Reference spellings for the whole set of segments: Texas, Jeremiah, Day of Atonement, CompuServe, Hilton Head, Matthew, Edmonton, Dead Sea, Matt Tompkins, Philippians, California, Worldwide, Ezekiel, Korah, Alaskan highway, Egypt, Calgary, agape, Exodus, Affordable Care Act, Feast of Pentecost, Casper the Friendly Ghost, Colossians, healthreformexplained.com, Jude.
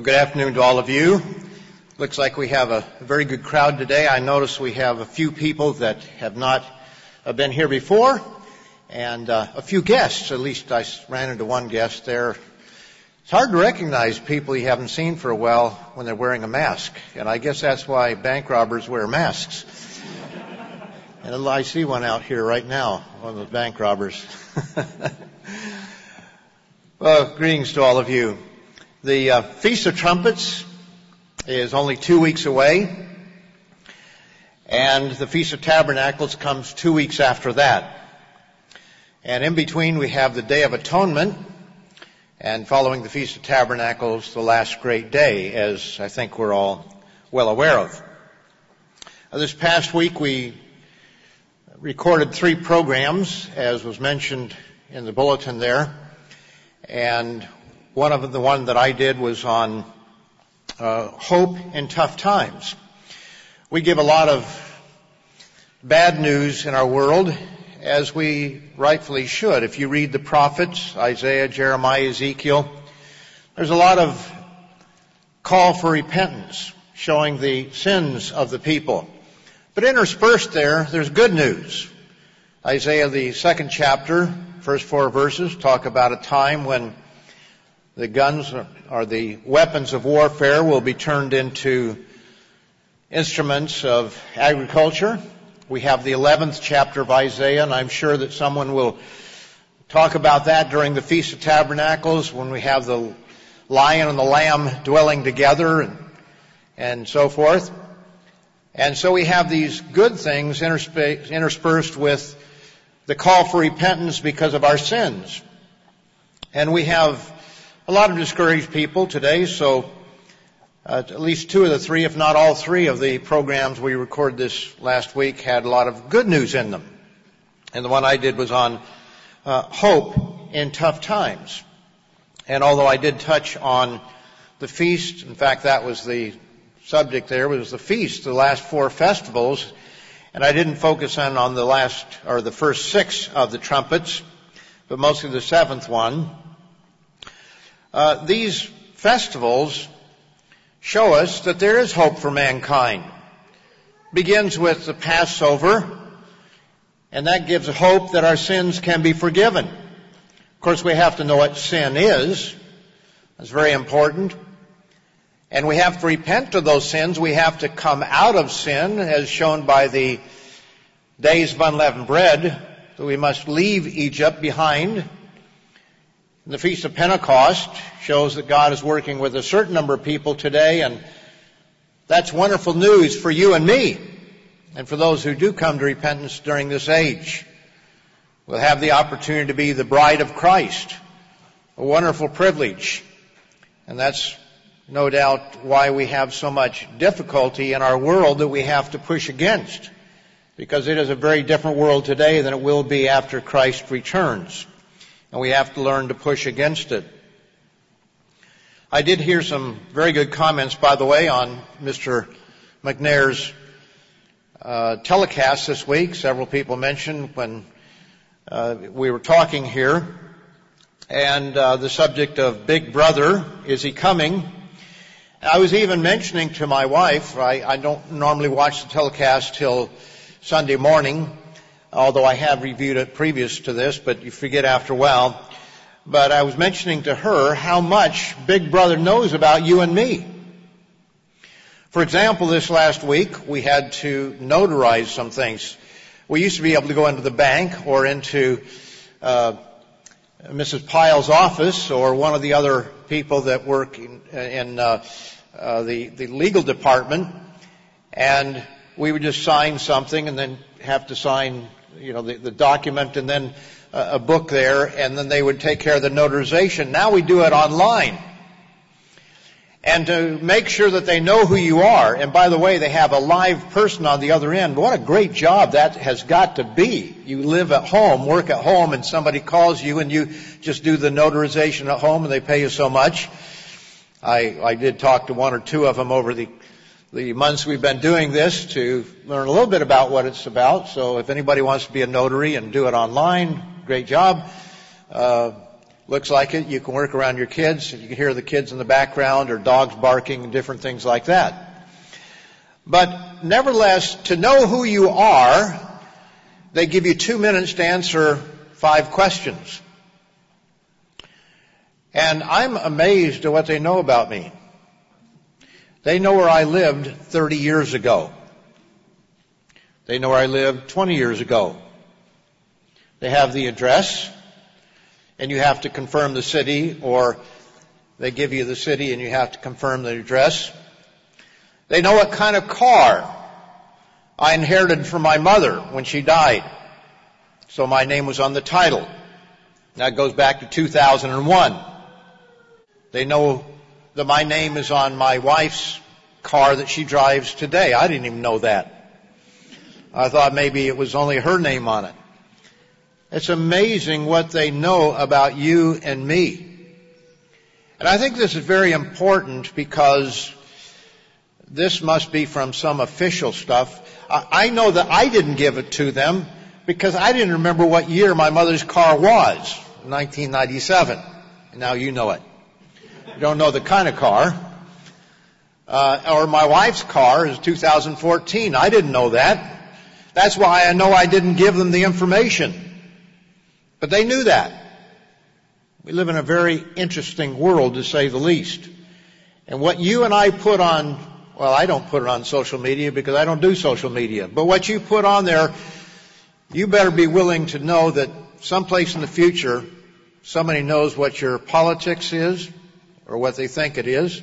Well, good afternoon to all of you. Looks like we have a very good crowd today. I notice we have a few people that have not been here before, and a few guests. At least I ran into one guest there. It's hard to recognize people you haven't seen for a while when they're wearing a mask, and I guess that's why bank robbers wear masks. And I see one out here right now, one of those bank robbers. Well, greetings to all of you. The Feast of Trumpets is only 2 weeks away, and the Feast of Tabernacles comes 2 weeks after that. And in between, we have the Day of Atonement, and following the Feast of Tabernacles, the Last Great Day, as I think we're all well aware of. This past week, we recorded three programs, as was mentioned in the bulletin there, and one that I did was on hope in tough times. We give a lot of bad news in our world, as we rightfully should. If you read the prophets, Isaiah, Jeremiah, Ezekiel, there's a lot of call for repentance, showing the sins of the people. But interspersed there's good news. Isaiah, the second chapter, first four verses, talk about a time when the guns or the weapons of warfare will be turned into instruments of agriculture. We have the 11th chapter of Isaiah, and I'm sure that someone will talk about that during the Feast of Tabernacles when we have the lion and the lamb dwelling together and so forth. And so we have these good things interspersed with the call for repentance because of our sins. And we have a lot of discouraged people today, so at least two of the three, if not all three of the programs we recorded this last week had a lot of good news in them. And the one I did was on hope in tough times. And although I did touch on the feast, in fact, that was the subject there, was the feast, the last four festivals, and I didn't focus on the last or the first six of the trumpets, but mostly the seventh one. These festivals show us that there is hope for mankind. It begins with the Passover, and that gives hope that our sins can be forgiven. Of course, we have to know what sin is. That's very important. And we have to repent of those sins. We have to come out of sin, as shown by the Days of Unleavened Bread, that we must leave Egypt behind. The Feast of Pentecost shows that God is working with a certain number of people today, and that's wonderful news for you and me, and for those who do come to repentance during this age. We'll have the opportunity to be the bride of Christ, a wonderful privilege, and that's no doubt why we have so much difficulty in our world that we have to push against, because it is a very different world today than it will be after Christ returns. And we have to learn to push against it. I did hear some very good comments, by the way, on Mr. McNair's telecast this week. Several people mentioned when we were talking here. And the subject of Big Brother, is he coming? I was even mentioning to my wife, I don't normally watch the telecast till Sunday morning, although I have reviewed it previous to this, but you forget after a while. But I was mentioning to her how much Big Brother knows about you and me. For example, this last week, we had to notarize some things. We used to be able to go into the bank or into Mrs. Pyle's office or one of the other people that work in the legal department, and we would just sign something and then have to sign the document and then a book there, and then they would take care of the notarization. Now we do it online. And to make sure that they know who you are, and by the way, they have a live person on the other end. What a great job that has got to be. You live at home, work at home, and somebody calls you and you just do the notarization at home and they pay you so much. I did talk to one or two of them over the months we've been doing this to learn a little bit about what it's about. So if anybody wants to be a notary and do it online, great job. Looks like it. You can work around your kids. You can hear the kids in the background or dogs barking and different things like that. But nevertheless, to know who you are, they give you 2 minutes to answer 5 questions. And I'm amazed at what they know about me. They know where I lived 30 years ago. They know where I lived 20 years ago. They have the address, and you have to confirm the city, or they give you the city and you have to confirm the address. They know what kind of car I inherited from my mother when she died. So my name was on the title. That goes back to 2001. They know that my name is on my wife's car that she drives today. I didn't even know that. I thought maybe it was only her name on it. It's amazing what they know about you and me. And I think this is very important because this must be from some official stuff. I know that I didn't give it to them because I didn't remember what year my mother's car was, 1997. Now you know it. You don't know the kind of car. Or my wife's car is 2014. I didn't know that. That's why I know I didn't give them the information. But they knew that. We live in a very interesting world, to say the least. And what you and I put on, well, I don't put it on social media because I don't do social media. But what you put on there, you better be willing to know that someplace in the future, somebody knows what your politics is or what they think it is.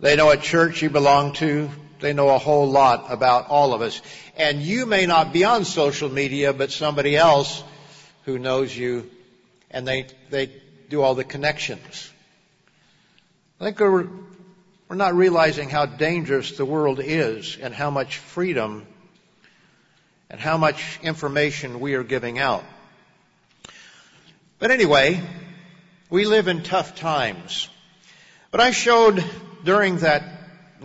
They know what church you belong to. They know a whole lot about all of us. And you may not be on social media, but somebody else who knows you, and they do all the connections. I think we're not realizing how dangerous the world is and how much freedom and how much information we are giving out. But anyway, we live in tough times. But I showed during that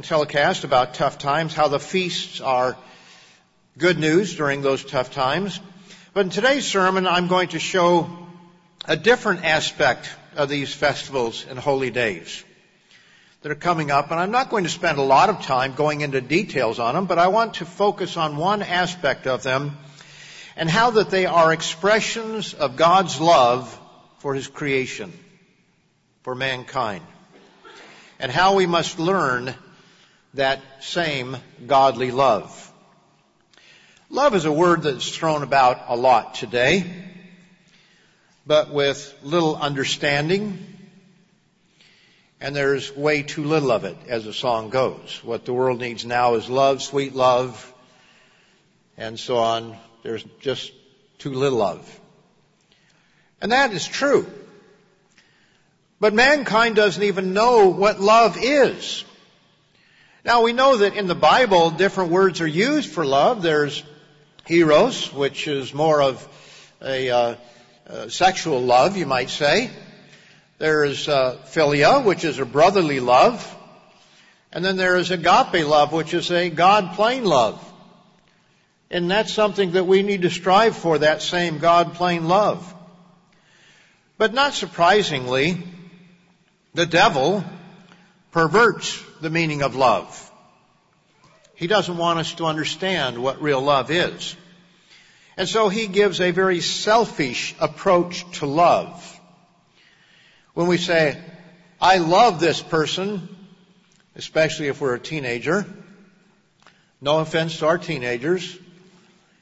telecast about tough times, how the feasts are good news during those tough times. But in today's sermon, I'm going to show a different aspect of these festivals and holy days that are coming up. And I'm not going to spend a lot of time going into details on them, but I want to focus on one aspect of them and how that they are expressions of God's love for His creation, for mankind, and how we must learn that same godly love. Love is a word that's thrown about a lot today, but with little understanding, and there's way too little of it, as the song goes. What the world needs now is love, sweet love, and so on. There's just too little of. And that is true. But mankind doesn't even know what love is. Now, we know that in the Bible, different words are used for love. There's eros, which is more of a sexual love, you might say. There's philia, which is a brotherly love. And then there is agape love, which is a God-plain love. And that's something that we need to strive for, that same God-plain love. But not surprisingly, the devil perverts the meaning of love. He doesn't want us to understand what real love is. And so he gives a very selfish approach to love. When we say, I love this person, especially if we're a teenager, no offense to our teenagers,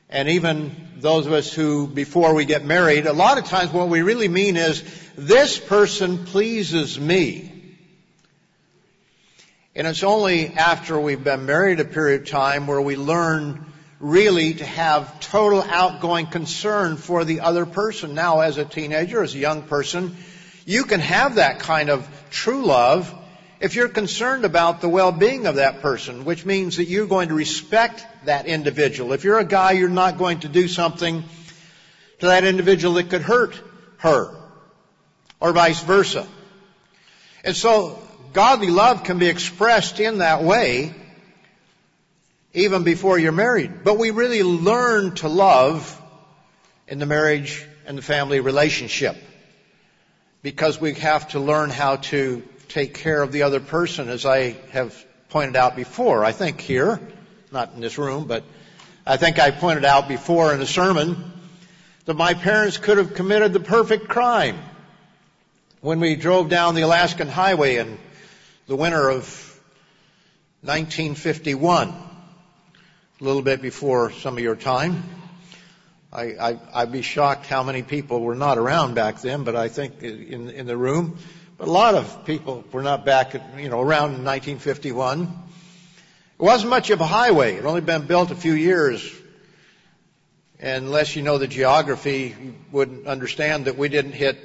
and even those of us who, before we get married, a lot of times what we really mean is, this person pleases me. And it's only after we've been married a period of time where we learn really to have total outgoing concern for the other person. Now, as a teenager, as a young person, you can have that kind of true love if you're concerned about the well-being of that person, which means that you're going to respect that individual. If you're a guy, you're not going to do something to that individual that could hurt her, or vice versa. And so godly love can be expressed in that way even before you're married. But we really learn to love in the marriage and the family relationship. because we have to learn how to take care of the other person, as I have pointed out before. I think here, not in this room, but I think I pointed out before in a sermon that my parents could have committed the perfect crime when we drove down the Alaskan highway in the winter of 1951, a little bit before some of your time. I'd be shocked how many people were not around back then, but I think in the room. But a lot of people were not back, around in 1951. It wasn't much of a highway. It had only been built a few years. And unless you know the geography, you wouldn't understand that we didn't hit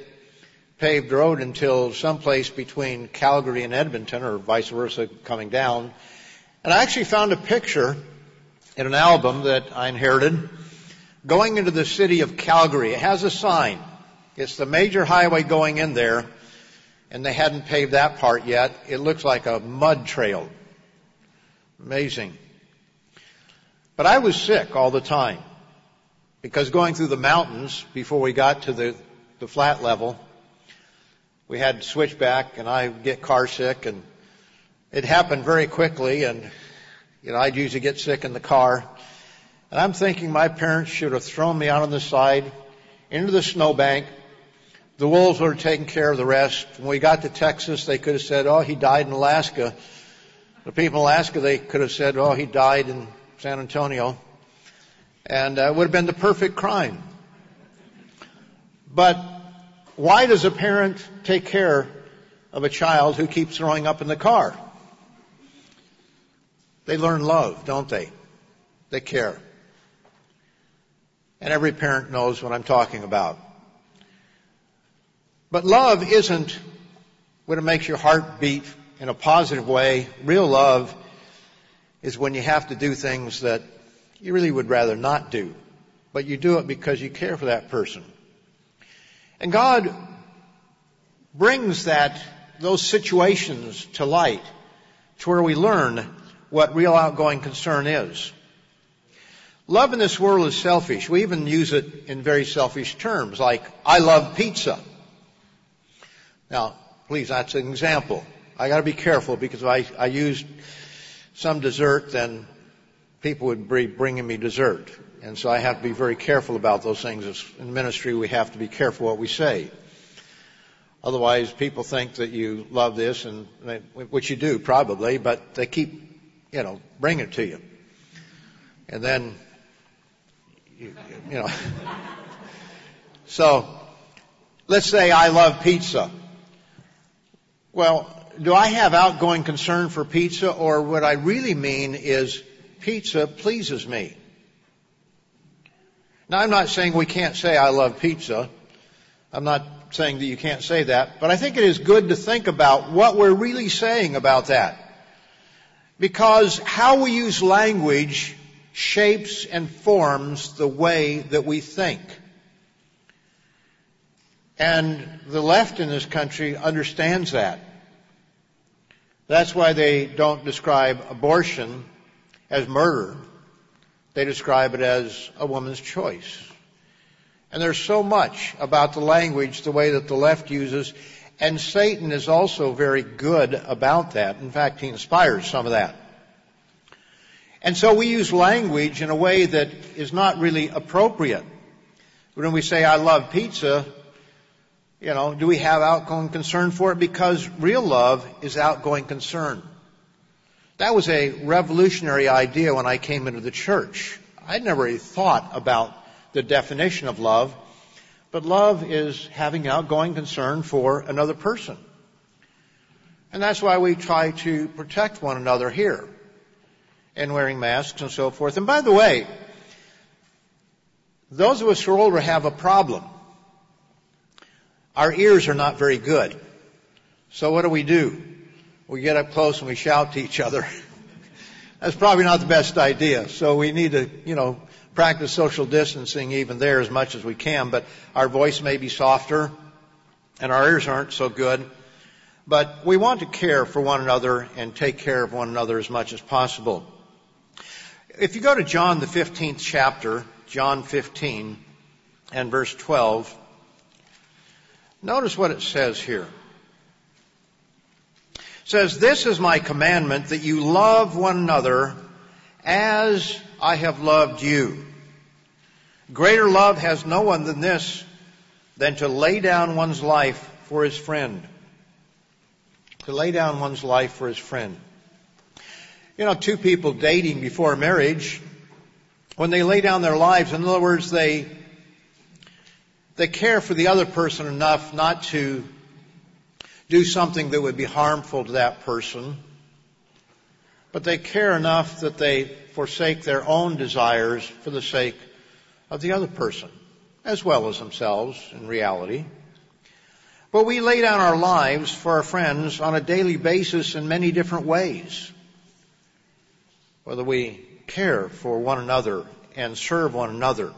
paved road until someplace between Calgary and Edmonton, or vice versa, coming down. And I actually found a picture in an album that I inherited going into the city of Calgary. It has a sign. It's the major highway going in there, and they hadn't paved that part yet. It looks like a mud trail. Amazing. But I was sick all the time, because going through the mountains before we got to the flat level, we had to switch back, and I get car sick, and it happened very quickly. And I'd usually get sick in the car, and I'm thinking my parents should have thrown me out on the side into the snowbank. The wolves were taking care of the rest. When we got to Texas, they could have said, "Oh, he died in Alaska." The people in Alaska, they could have said, "Oh, he died in San Antonio," and it would have been the perfect crime. But why does a parent take care of a child who keeps throwing up in the car? They learn love, don't they? They care. And every parent knows what I'm talking about. But love isn't when it makes your heart beat in a positive way. Real love is when you have to do things that you really would rather not do, but you do it because you care for that person. And God brings those situations to light, to where we learn what real outgoing concern is. Love in this world is selfish. We even use it in very selfish terms, like, "I love pizza." Now, please, that's an example. I got to be careful, because if I used some dessert, then people would be bringing me dessert. And so I have to be very careful about those things. In ministry, we have to be careful what we say. Otherwise, people think that you love this, and which you do probably, but they keep, bring it to you. And then, So, let's say I love pizza. Well, do I have outgoing concern for pizza, or what I really mean is pizza pleases me? Now, I'm not saying we can't say "I love pizza." I'm not saying that you can't say that. But I think it is good to think about what we're really saying about that, because how we use language shapes and forms the way that we think. And the left in this country understands that. That's why they don't describe abortion as murder. They describe it as a woman's choice. And there's so much about the language, the way that the left uses, and Satan is also very good about that. In fact, he inspires some of that. And so we use language in a way that is not really appropriate. When we say, "I love pizza," do we have outgoing concern for it? Because real love is outgoing concern. That was a revolutionary idea when I came into the church. I'd never really thought about the definition of love, but love is having outgoing concern for another person. And that's why we try to protect one another here, and wearing masks and so forth. And by the way, those of us who are older have a problem. Our ears are not very good. So what do? We get up close and we shout to each other. That's probably not the best idea. So we need to, practice social distancing even there as much as we can. But our voice may be softer and our ears aren't so good. But we want to care for one another and take care of one another as much as possible. If you go to John, the 15th chapter, John 15 and verse 12, Notice what it says here. It says, "This is my commandment, that you love one another as I have loved you. Greater love has no one than this, than to lay down one's life for his friend." To lay down one's life for his friend. You know, two people dating before marriage, when they lay down their lives, in other words, they care for the other person enough not to do something that would be harmful to that person, but they care enough that they forsake their own desires for the sake of the other person, as well as themselves in reality. But we lay down our lives for our friends on a daily basis in many different ways, whether we care for one another and serve one another,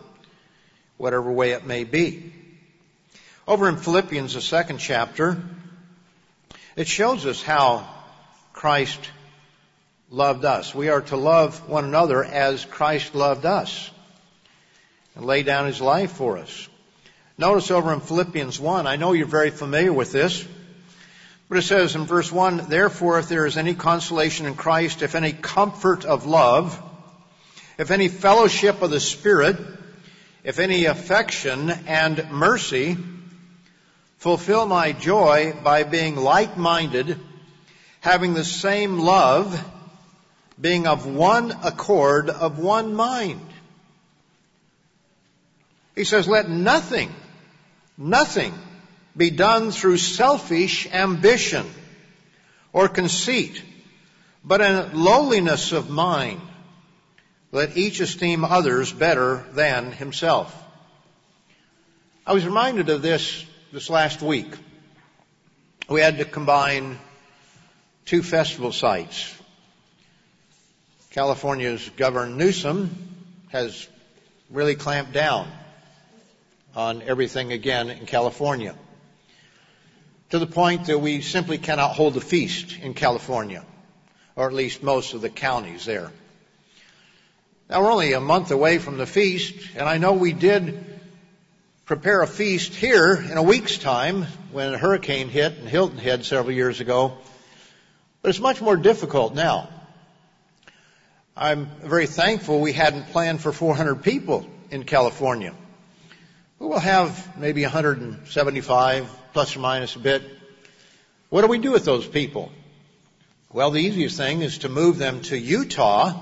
whatever way it may be. Over in Philippians, the second chapter, it shows us how Christ loved us. We are to love one another as Christ loved us and lay down his life for us. Notice over in Philippians 1, I know you're very familiar with this, but it says in verse 1, "Therefore, if there is any consolation in Christ, if any comfort of love, if any fellowship of the Spirit, if any affection and mercy, fulfill my joy by being like-minded, having the same love, being of one accord, of one mind." He says, "Let nothing be done through selfish ambition or conceit, but in lowliness of mind, let each esteem others better than himself." I was reminded of this last week. We had to combine two festival sites. California's Governor Newsom has really clamped down on everything again in California, to the point that we simply cannot hold a feast in California, or at least most of the counties there. Now, we're only a month away from the feast, and I know we did prepare a feast here in a week's time when a hurricane hit in Hilton Head several years ago, but it's much more difficult now. I'm very thankful we hadn't planned for 400 people in California. We will have maybe 175, plus or minus a bit. What do we do with those people? Well, the easiest thing is to move them to Utah,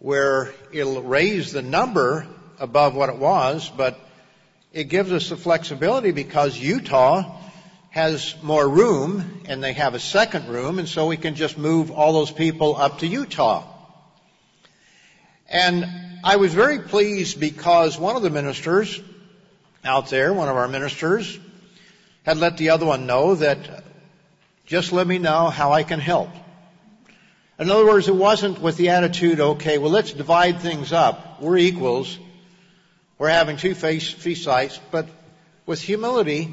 where it'll raise the number above what it was, but it gives us the flexibility because Utah has more room and they have a second room, and so we can just move all those people up to Utah. And I was very pleased because one of the ministers out there, one of our ministers, had let the other one know that, "Just let me know how I can help." In other words, it wasn't with the attitude, "Okay, well, let's divide things up. We're equals. We're having two feast sites." But with humility,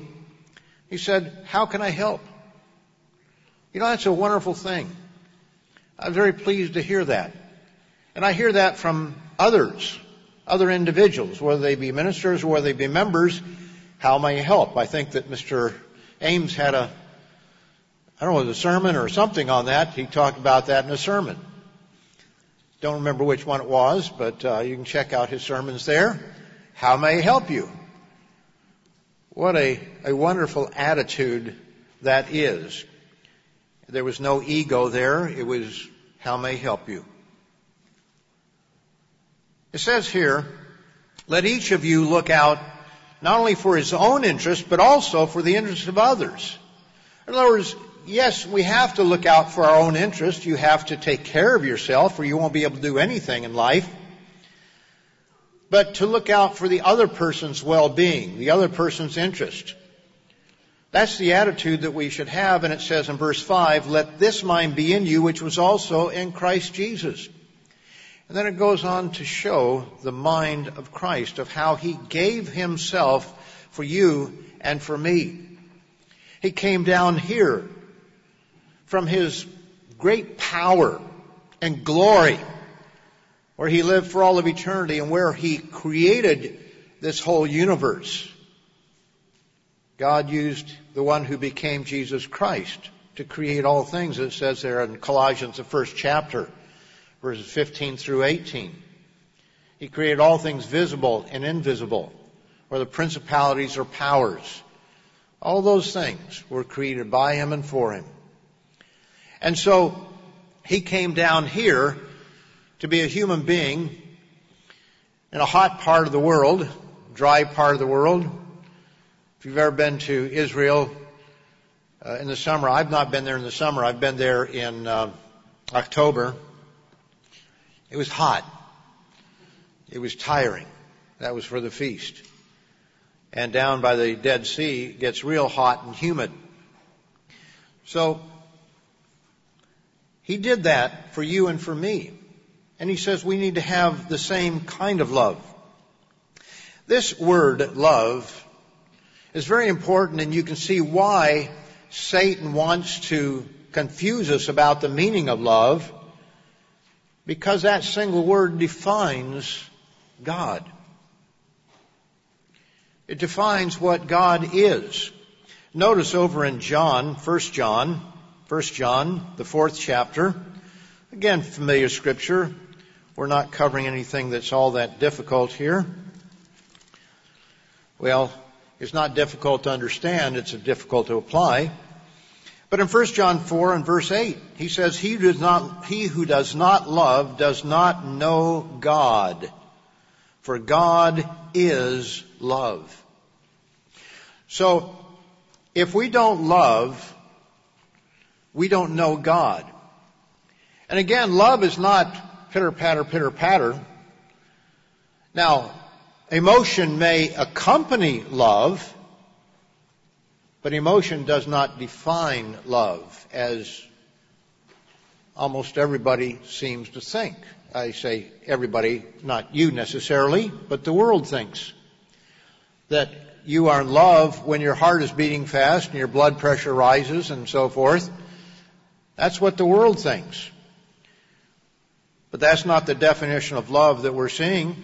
he said, "How can I help?" You know, that's a wonderful thing. I'm very pleased to hear that. And I hear that from others, other individuals, whether they be ministers or whether they be members. How may I help? I think that Mr. Ames had a sermon or something on that. He talked about that in a sermon. Don't remember which one it was, but you can check out his sermons there. How may I help you? What a wonderful attitude that is. There was no ego there. It was, how may I help you? It says here, "Let each of you look out not only for his own interest, but also for the interest of others." In other words, yes, we have to look out for our own interest. You have to take care of yourself, or you won't be able to do anything in life. But to look out for the other person's well-being, the other person's interest. That's the attitude that we should have. And it says in verse 5, "Let this mind be in you, which was also in Christ Jesus." And then it goes on to show the mind of Christ, of how he gave himself for you and for me. He came down here from his great power and glory, where he lived for all of eternity and where he created this whole universe. God used the one who became Jesus Christ to create all things, it says there in Colossians, the first chapter, verses 15 through 18. He created all things visible and invisible, whether principalities or powers. All those things were created by him and for him. And so he came down here to be a human being in a hot part of the world, dry part of the world. If you've ever been to Israel in the summer, I've not been there in the summer. I've been there in October. It was hot. It was tiring. That was for the feast. And down by the Dead Sea, it gets real hot and humid. So he did that for you and for me. And he says we need to have the same kind of love. This word, love, is very important, and you can see why Satan wants to confuse us about the meaning of love, because that single word defines God. It defines what God is. Notice over in John, 1 John, the fourth chapter, again, familiar scripture. We're not covering anything that's all that difficult here. Well, it's not difficult to understand. It's difficult to apply. But in 1 John 4 and verse 8, he says, He who does not love does not know God, for God is love. So if we don't love, we don't know God. And again, love is not pitter-patter, pitter-patter. Now, emotion may accompany love, but emotion does not define love, as almost everybody seems to think. I say everybody, not you necessarily, but the world thinks that you are in love when your heart is beating fast and your blood pressure rises and so forth. That's what the world thinks. But that's not the definition of love that we're seeing.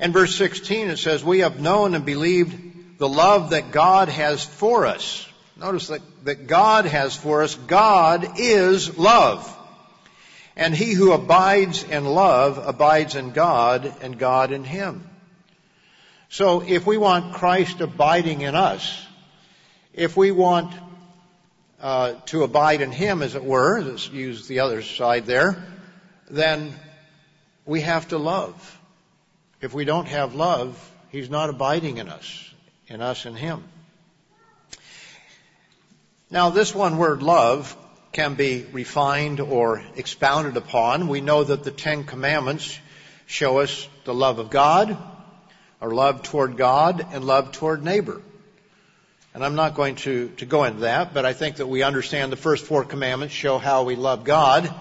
In verse 16, it says, we have known and believed the love that God has for us. Notice that God has for us. God is love. And he who abides in love abides in God, and God in him. So if we want Christ abiding in us, if we want to abide in him, as it were, let's use the other side there, then we have to love. If we don't have love, he's not abiding in us and him. Now, this one word, love, can be refined or expounded upon. We know that the Ten Commandments show us the love of God, or love toward God, and love toward neighbor. And I'm not going to go into that, but I think that we understand the first four commandments show how we love God,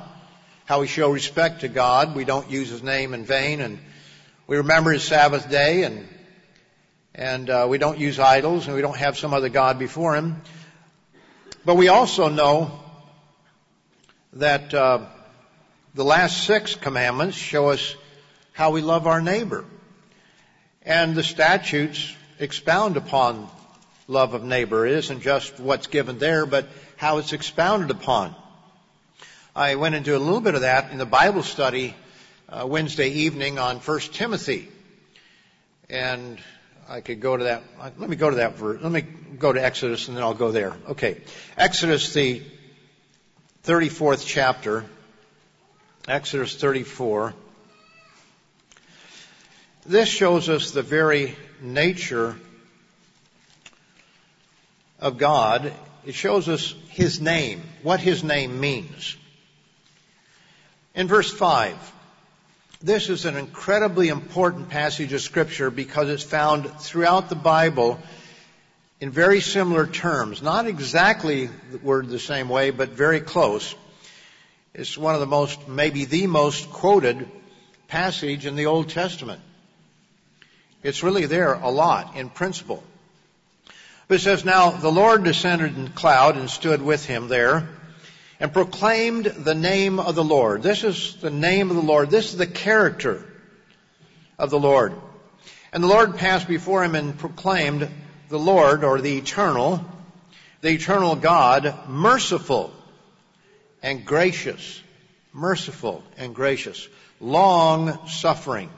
how we show respect to God. We don't use his name in vain, and we remember his Sabbath day, and we don't use idols, and we don't have some other God before him. But we also know that the last six commandments show us how we love our neighbor. And the statutes expound upon love of neighbor. It isn't just what's given there, but how it's expounded upon. I went into a little bit of that in the Bible study Wednesday evening on 1 Timothy. And I could go to that. Let me go to that verse. Let me go to Exodus and then I'll go there. Okay. Exodus, the 34th chapter. Exodus 34. This shows us the very nature of God. It shows us his name, what his name means. In verse 5, this is an incredibly important passage of Scripture because it's found throughout the Bible in very similar terms. Not exactly worded the same way, but very close. It's one of the most, maybe the most quoted passage in the Old Testament. It's really there a lot in principle. But it says, now the Lord descended in cloud and stood with him there, and proclaimed the name of the Lord. This is the name of the Lord. This is the character of the Lord. And the Lord passed before him and proclaimed, the Lord, or the eternal God, merciful and gracious, long-suffering.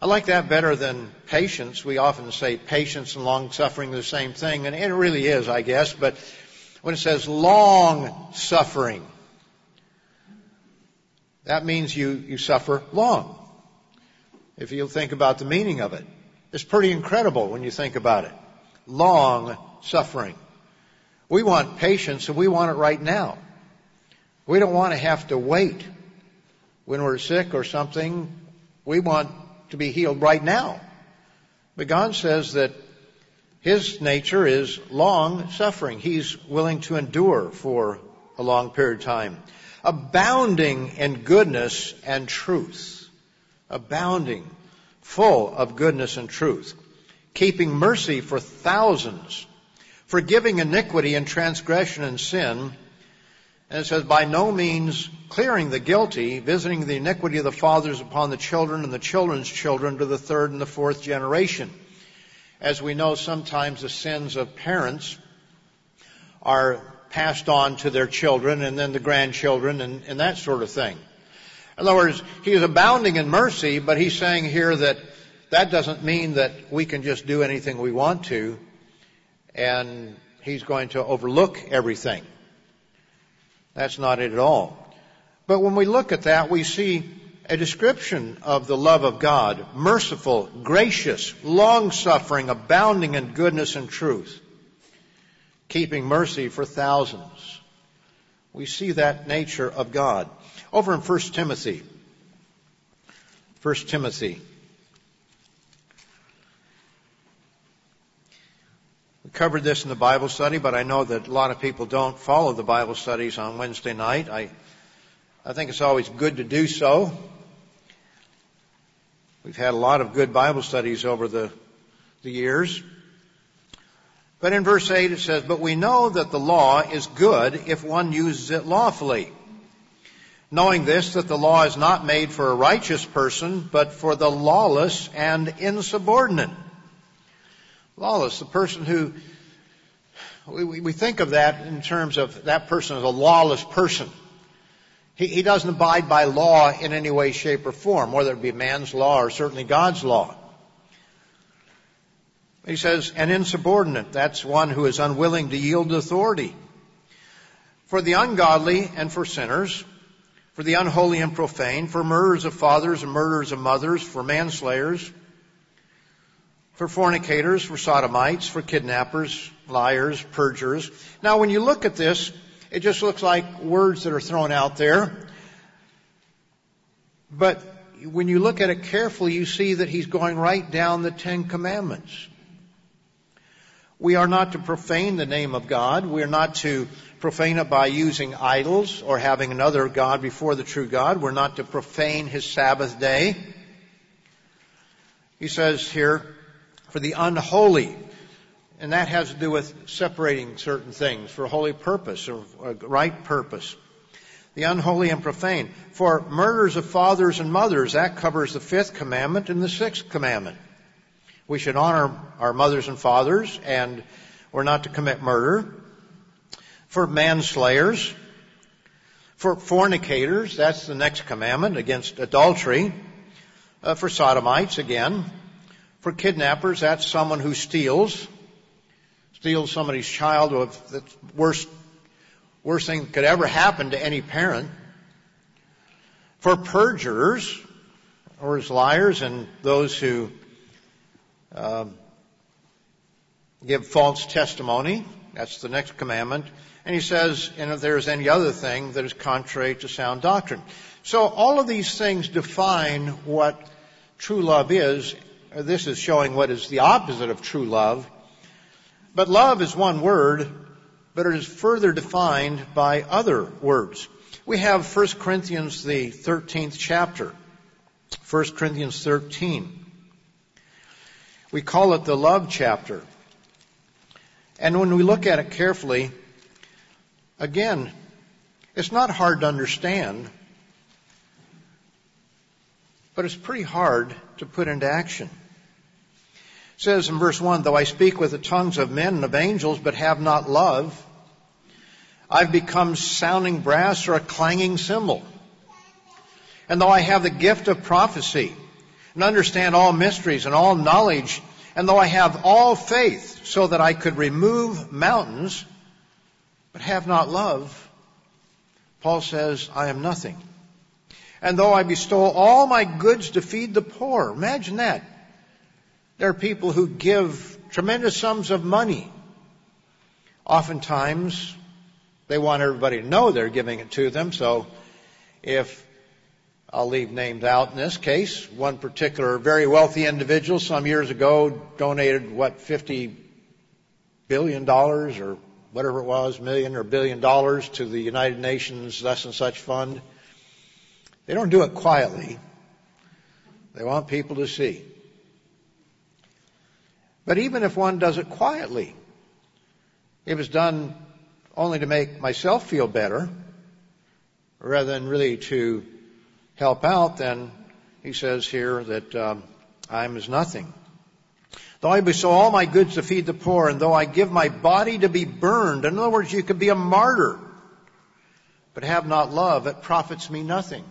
I like that better than patience. We often say patience and long-suffering are the same thing, and it really is, I guess, but when it says long-suffering, that means you suffer long, if you'll think about the meaning of it. It's pretty incredible when you think about it. Long-suffering. We want patience, and we want it right now. We don't want to have to wait when we're sick or something. We want to be healed right now. But God says that His nature is long-suffering. He's willing to endure for a long period of time. Abounding in goodness and truth. Abounding, full of goodness and truth. Keeping mercy for thousands. Forgiving iniquity and transgression and sin. And it says, by no means clearing the guilty, visiting the iniquity of the fathers upon the children and the children's children to the third and the fourth generation. As we know, sometimes the sins of parents are passed on to their children and then the grandchildren and that sort of thing. In other words, He is abounding in mercy, but He's saying here that doesn't mean that we can just do anything we want to, and He's going to overlook everything. That's not it at all. But when we look at that, we see a description of the love of God, merciful, gracious, long-suffering, abounding in goodness and truth, keeping mercy for thousands. We see that nature of God. Over in 1 Timothy. We covered this in the Bible study, but I know that a lot of people don't follow the Bible studies on Wednesday night. I think it's always good to do so. We've had a lot of good Bible studies over the years. But in verse 8 it says, but we know that the law is good if one uses it lawfully. Knowing this, that the law is not made for a righteous person, but for the lawless and insubordinate. Lawless, the person who, we think of that in terms of that person as a lawless person. He doesn't abide by law in any way, shape, or form, whether it be man's law or certainly God's law. He says, an insubordinate, that's one who is unwilling to yield to authority. For the ungodly and for sinners, for the unholy and profane, for murderers of fathers and murderers of mothers, for manslayers, for fornicators, for sodomites, for kidnappers, liars, perjurers. Now, when you look at this, it just looks like words that are thrown out there. But when you look at it carefully, you see that he's going right down the Ten Commandments. We are not to profane the name of God. We are not to profane it by using idols or having another God before the true God. We're not to profane His Sabbath day. He says here, for the unholy, and that has to do with separating certain things for a holy purpose or a right purpose. The unholy and profane. For murders of fathers and mothers, that covers the fifth commandment and the sixth commandment. We should honor our mothers and fathers, and we're not to commit murder. For manslayers. For fornicators, that's the next commandment, against adultery. For sodomites, again. For kidnappers, that's someone who steals somebody's child. That's the worst thing that could ever happen to any parent. For perjurers, or as liars, and those who give false testimony, that's the next commandment. And he says, and if there is any other thing that is contrary to sound doctrine. So all of these things define what true love is. This is showing what is the opposite of true love. But love is one word, but it is further defined by other words. We have 1 Corinthians, the 13th chapter. 1 Corinthians 13. We call it the love chapter. And when we look at it carefully, again, it's not hard to understand, but it's pretty hard to put into action. It says in verse 1, though I speak with the tongues of men and of angels, but have not love, I've become sounding brass or a clanging cymbal. And though I have the gift of prophecy and understand all mysteries and all knowledge, and though I have all faith so that I could remove mountains, but have not love, Paul says, I am nothing. And though I bestow all my goods to feed the poor, imagine that. There are people who give tremendous sums of money. Oftentimes, they want everybody to know they're giving it to them. So if, I'll leave names out in this case, one particular very wealthy individual some years ago donated, $50 billion or whatever it was, million or $1 billion to the United Nations thus and such fund. They don't do it quietly. They want people to see. But even if one does it quietly, it was done only to make myself feel better rather than really to help out, then he says here that I am as nothing. Though I bestow all my goods to feed the poor, and though I give my body to be burned, in other words, you could be a martyr, but have not love, it profits me nothing.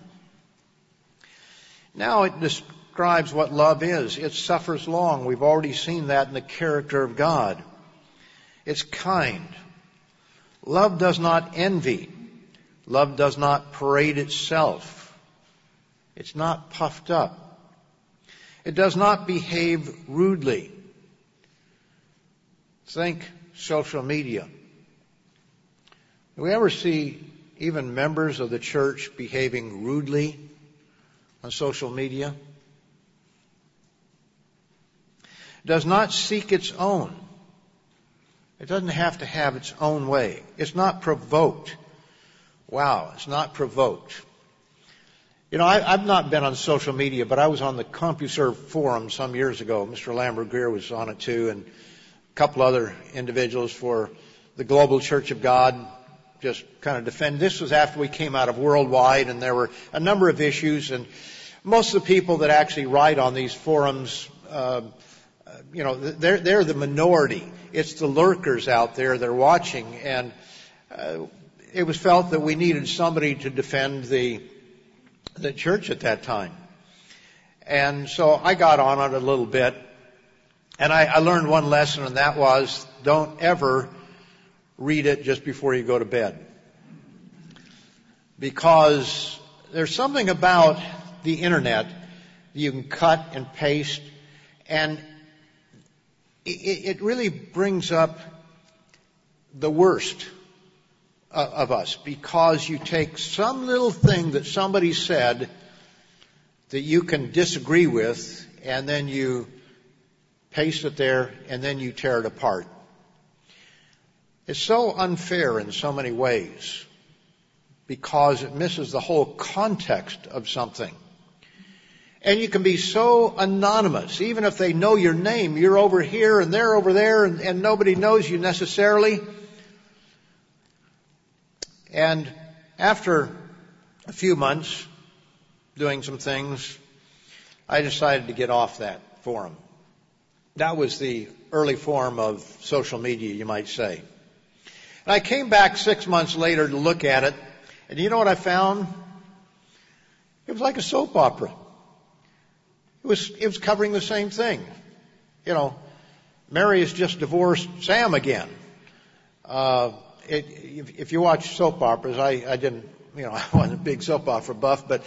Now it describes what love is. It suffers long. We've already seen that in the character of God. It's kind. Love does not envy. Love does not parade itself. It's not puffed up. It does not behave rudely. Think social media. Do we ever see even members of the church behaving rudely on social media? It does not seek its own. It doesn't have to have its own way. It's not provoked. Wow, it's not provoked. You know, I've not been on social media, but I was on the CompuServe forum some years ago. Mr. Lambert Greer was on it too, and a couple other individuals for the Global Church of God just kind of defend. This was after we came out of Worldwide, and there were a number of issues, and most of the people that actually write on these forums, you know, they're the minority. It's the lurkers out there. They're watching. And it was felt that we needed somebody to defend the church at that time. And so I got on it a little bit. And I learned one lesson, and that was don't ever read it just before you go to bed. Because there's something about the Internet you can cut and paste, and it really brings up the worst of us, because you take some little thing that somebody said that you can disagree with, and then you paste it there, and then you tear it apart. It's so unfair in so many ways because it misses the whole context of something. And you can be so anonymous. Even if they know your name, you're over here and they're over there, and nobody knows you necessarily. And after a few months doing some things, I decided to get off that forum. That was the early form of social media, you might say. And I came back 6 months later to look at it, and you know what I found? It was like a soap opera. It was covering the same thing. You know, Mary has just divorced Sam again. If you watch soap operas, I didn't, you know, I wasn't a big soap opera buff, but,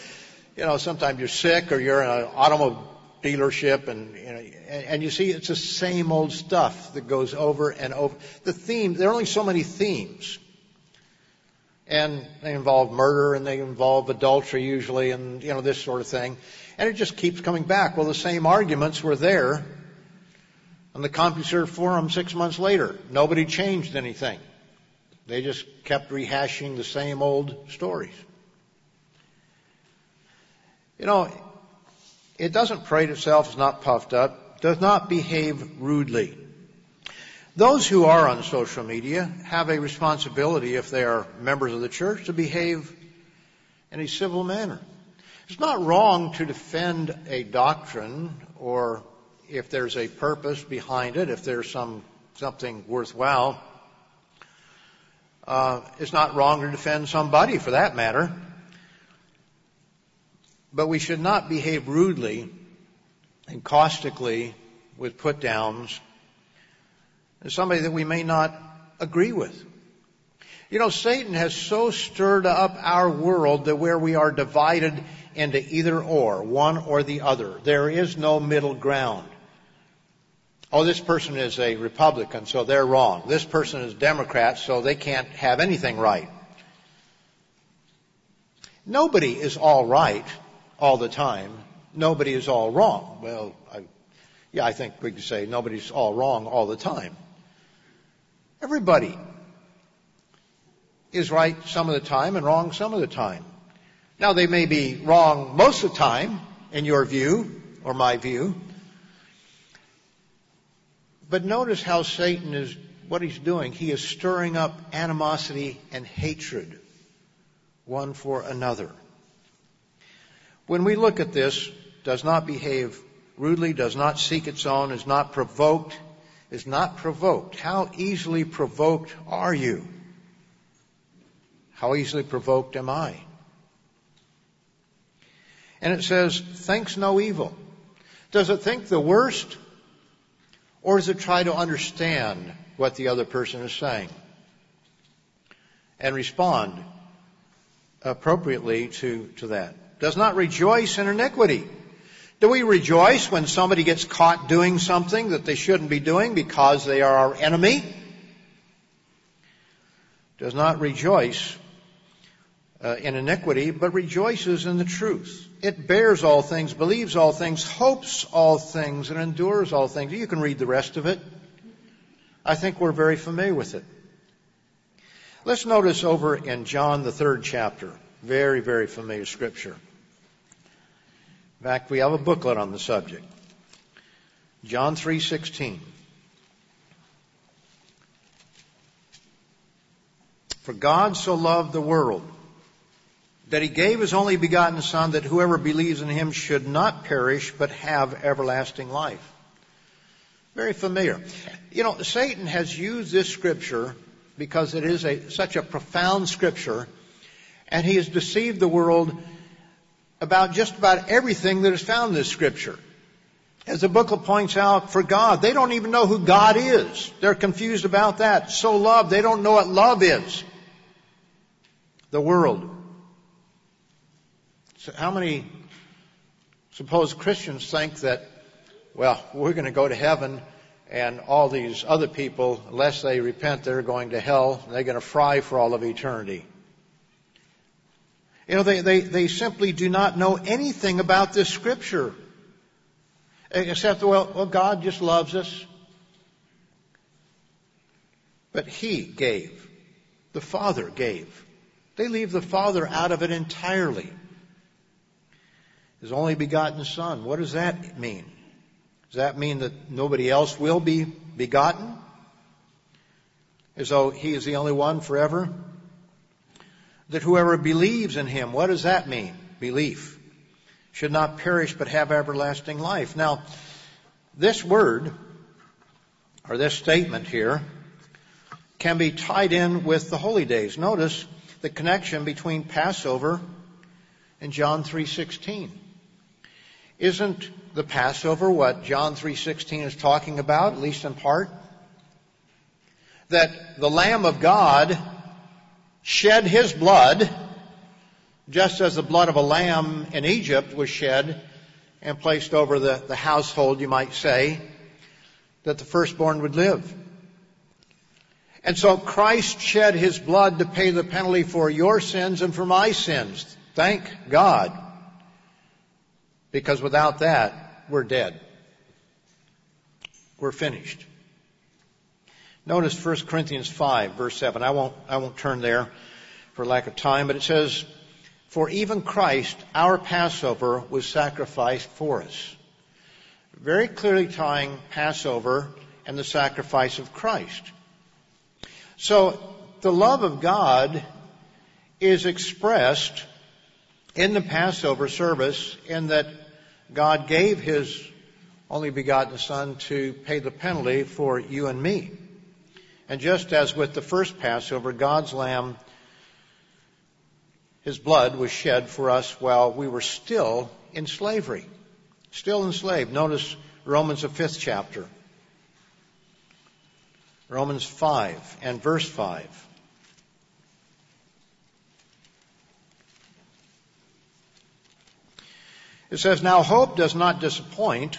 you know, sometimes you're sick or you're in an automobile dealership, and, you know, and you see it's the same old stuff that goes over and over. The theme, there are only so many themes. And they involve murder, and they involve adultery usually, and, you know, this sort of thing. And it just keeps coming back. Well, the same arguments were there on the CompuServe forum 6 months later. Nobody changed anything. They just kept rehashing the same old stories. You know, it doesn't parade itself. It's not puffed up. Does not behave rudely. Those who are on social media have a responsibility, if they are members of the church, to behave in a civil manner. It's not wrong to defend a doctrine or if there's a purpose behind it, if there's something worthwhile, it's not wrong to defend somebody for that matter. But we should not behave rudely and caustically with put-downs as somebody that we may not agree with. You know, Satan has so stirred up our world that where we are divided into either or, one or the other. There is no middle ground. Oh, this person is a Republican, so they're wrong. This person is Democrat, so they can't have anything right. Nobody is all right all the time. Nobody is all wrong. Well, I think we could say nobody's all wrong all the time. Everybody is right some of the time and wrong some of the time. Now, they may be wrong most of the time in your view or my view. But notice how Satan is, what he's doing. He is stirring up animosity and hatred one for another. When we look at this, does not behave rudely, does not seek its own, is not provoked, is not provoked. How easily provoked are you? How easily provoked am I? And it says, thinks no evil. Does it think the worst? Or does it try to understand what the other person is saying and respond appropriately to that? Does not rejoice in iniquity. Do we rejoice when somebody gets caught doing something that they shouldn't be doing because they are our enemy? Does not rejoice in iniquity, but rejoices in the truth. It bears all things, believes all things, hopes all things, and endures all things. You can read the rest of it. I think we're very familiar with it. Let's notice over in John, the 3rd chapter. Very, very familiar scripture. In fact, we have a booklet on the subject. John 3:16. For God so loved the world that he gave his only begotten Son, that whoever believes in him should not perish, but have everlasting life. Very familiar. You know, Satan has used this scripture because it is such a profound scripture, and he has deceived the world about just about everything that is found in this scripture. As the booklet points out, for God, they don't even know who God is. They're confused about that. So love, they don't know what love is. The world. So how many supposed Christians think that, well, we're going to go to heaven and all these other people, unless they repent, they're going to hell and they're going to fry for all of eternity? You know, they simply do not know anything about this scripture. Except, well, God just loves us. But he gave. The Father gave. They leave the Father out of it entirely. His only begotten Son. What does that mean? Does that mean that nobody else will be begotten? As though he is the only one forever? That whoever believes in him, what does that mean? Belief. Should not perish but have everlasting life. Now, this word, or this statement here, can be tied in with the holy days. Notice the connection between Passover and John 3:16. Isn't the Passover what John 3:16 is talking about, at least in part? That the Lamb of God shed his blood, just as the blood of a lamb in Egypt was shed and placed over the household, you might say, that the firstborn would live. And so Christ shed his blood to pay the penalty for your sins and for my sins. Thank God. Because without that, we're dead. We're finished. Notice 1 Corinthians 5, verse 7. I won't turn there for lack of time, but it says, for even Christ, our Passover, was sacrificed for us. Very clearly tying Passover and the sacrifice of Christ. So the love of God is expressed in the Passover service, in that God gave his only begotten Son to pay the penalty for you and me. And just as with the first Passover, God's Lamb, his blood was shed for us while we were still in slavery. Still enslaved. Notice Romans, the 5th chapter. Romans 5 and verse 5. It says, "Now hope does not disappoint,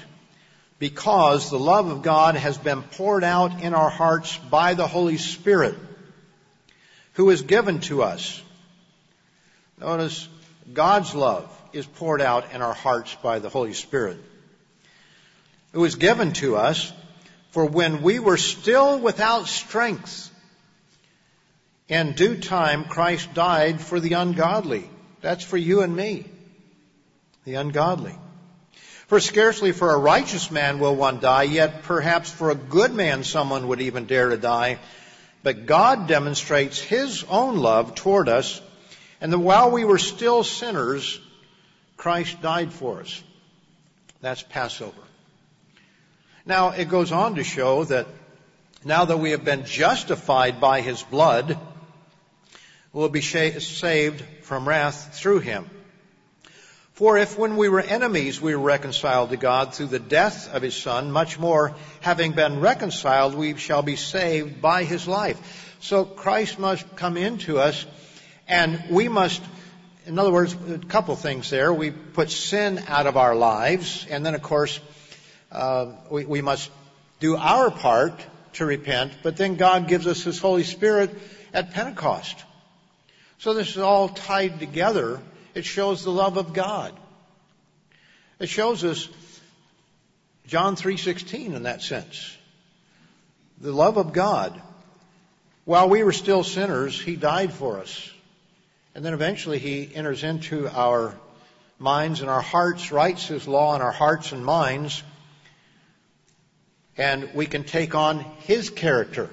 because the love of God has been poured out in our hearts by the Holy Spirit, who is given to us." Notice, God's love is poured out in our hearts by the Holy Spirit, who is given to us, "for when we were still without strength, in due time Christ died for the ungodly." That's for you and me. The ungodly. "For scarcely for a righteous man will one die, yet perhaps for a good man someone would even dare to die. But God demonstrates his own love toward us, and that while we were still sinners, Christ died for us." That's Passover. Now, it goes on to show that now that we have been justified by his blood, we'll be saved from wrath through him. "For if when we were enemies we were reconciled to God through the death of his Son, much more, having been reconciled, we shall be saved by his life." So Christ must come into us, and we must, in other words, a couple things there. We put sin out of our lives, and then, of course, we must do our part to repent, but then God gives us his Holy Spirit at Pentecost. So this is all tied together. It shows the love of God. It shows us John 3:16 in that sense. The love of God. While we were still sinners, he died for us. And then eventually he enters into our minds and our hearts, writes his law in our hearts and minds, and we can take on his character,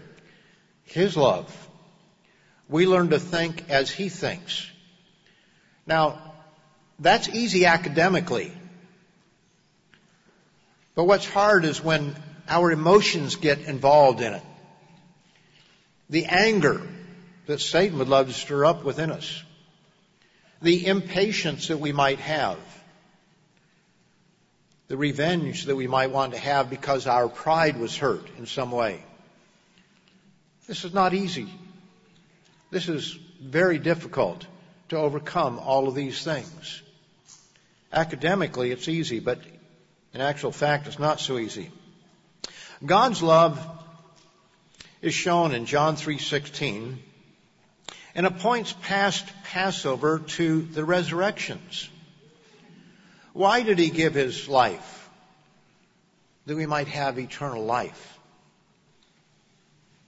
his love. We learn to think as he thinks. Now, that's easy academically. But what's hard is when our emotions get involved in it. The anger that Satan would love to stir up within us. The impatience that we might have. The revenge that we might want to have because our pride was hurt in some way. This is not easy. This is very difficult to overcome all of these things. Academically, it's easy, but in actual fact, it's not so easy. God's love is shown in John 3:16, and it points past Passover to the resurrections. Why did he give his life? That we might have eternal life.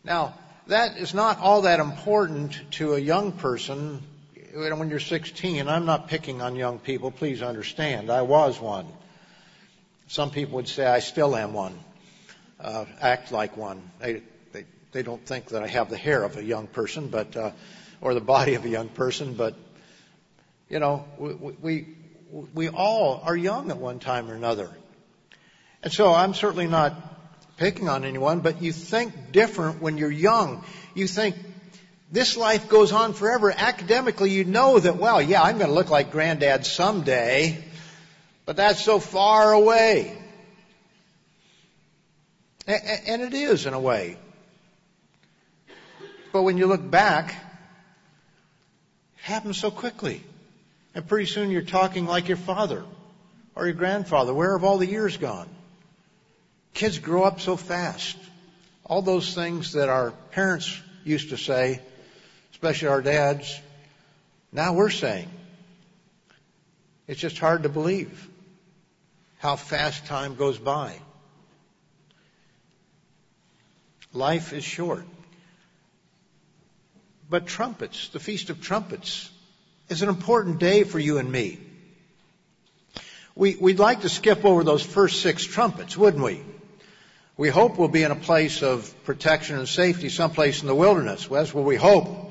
Now, that is not all that important to a young person when you're 16, I'm not picking on young people, please understand. I was one. Some people would say I still am one, act like one. They don't think that I have the hair of a young person, but or the body of a young person. But you know, we all are young at one time or another, and so I'm certainly not picking on anyone. But you think different when you're young. You think, this life goes on forever. Academically, you know that, well, yeah, I'm going to look like Granddad someday, but that's so far away. And it is, in a way. But when you look back, it happens so quickly. And pretty soon you're talking like your father or your grandfather. Where have all the years gone? Kids grow up so fast. All those things that our parents used to say, especially our dads, now we're saying. It's just hard to believe how fast time goes by. Life is short. But trumpets, the Feast of Trumpets, is an important day for you and me. We'd like to skip over those first 6 trumpets, wouldn't we? We hope we'll be in a place of protection and safety someplace in the wilderness. Well, that's what we hope.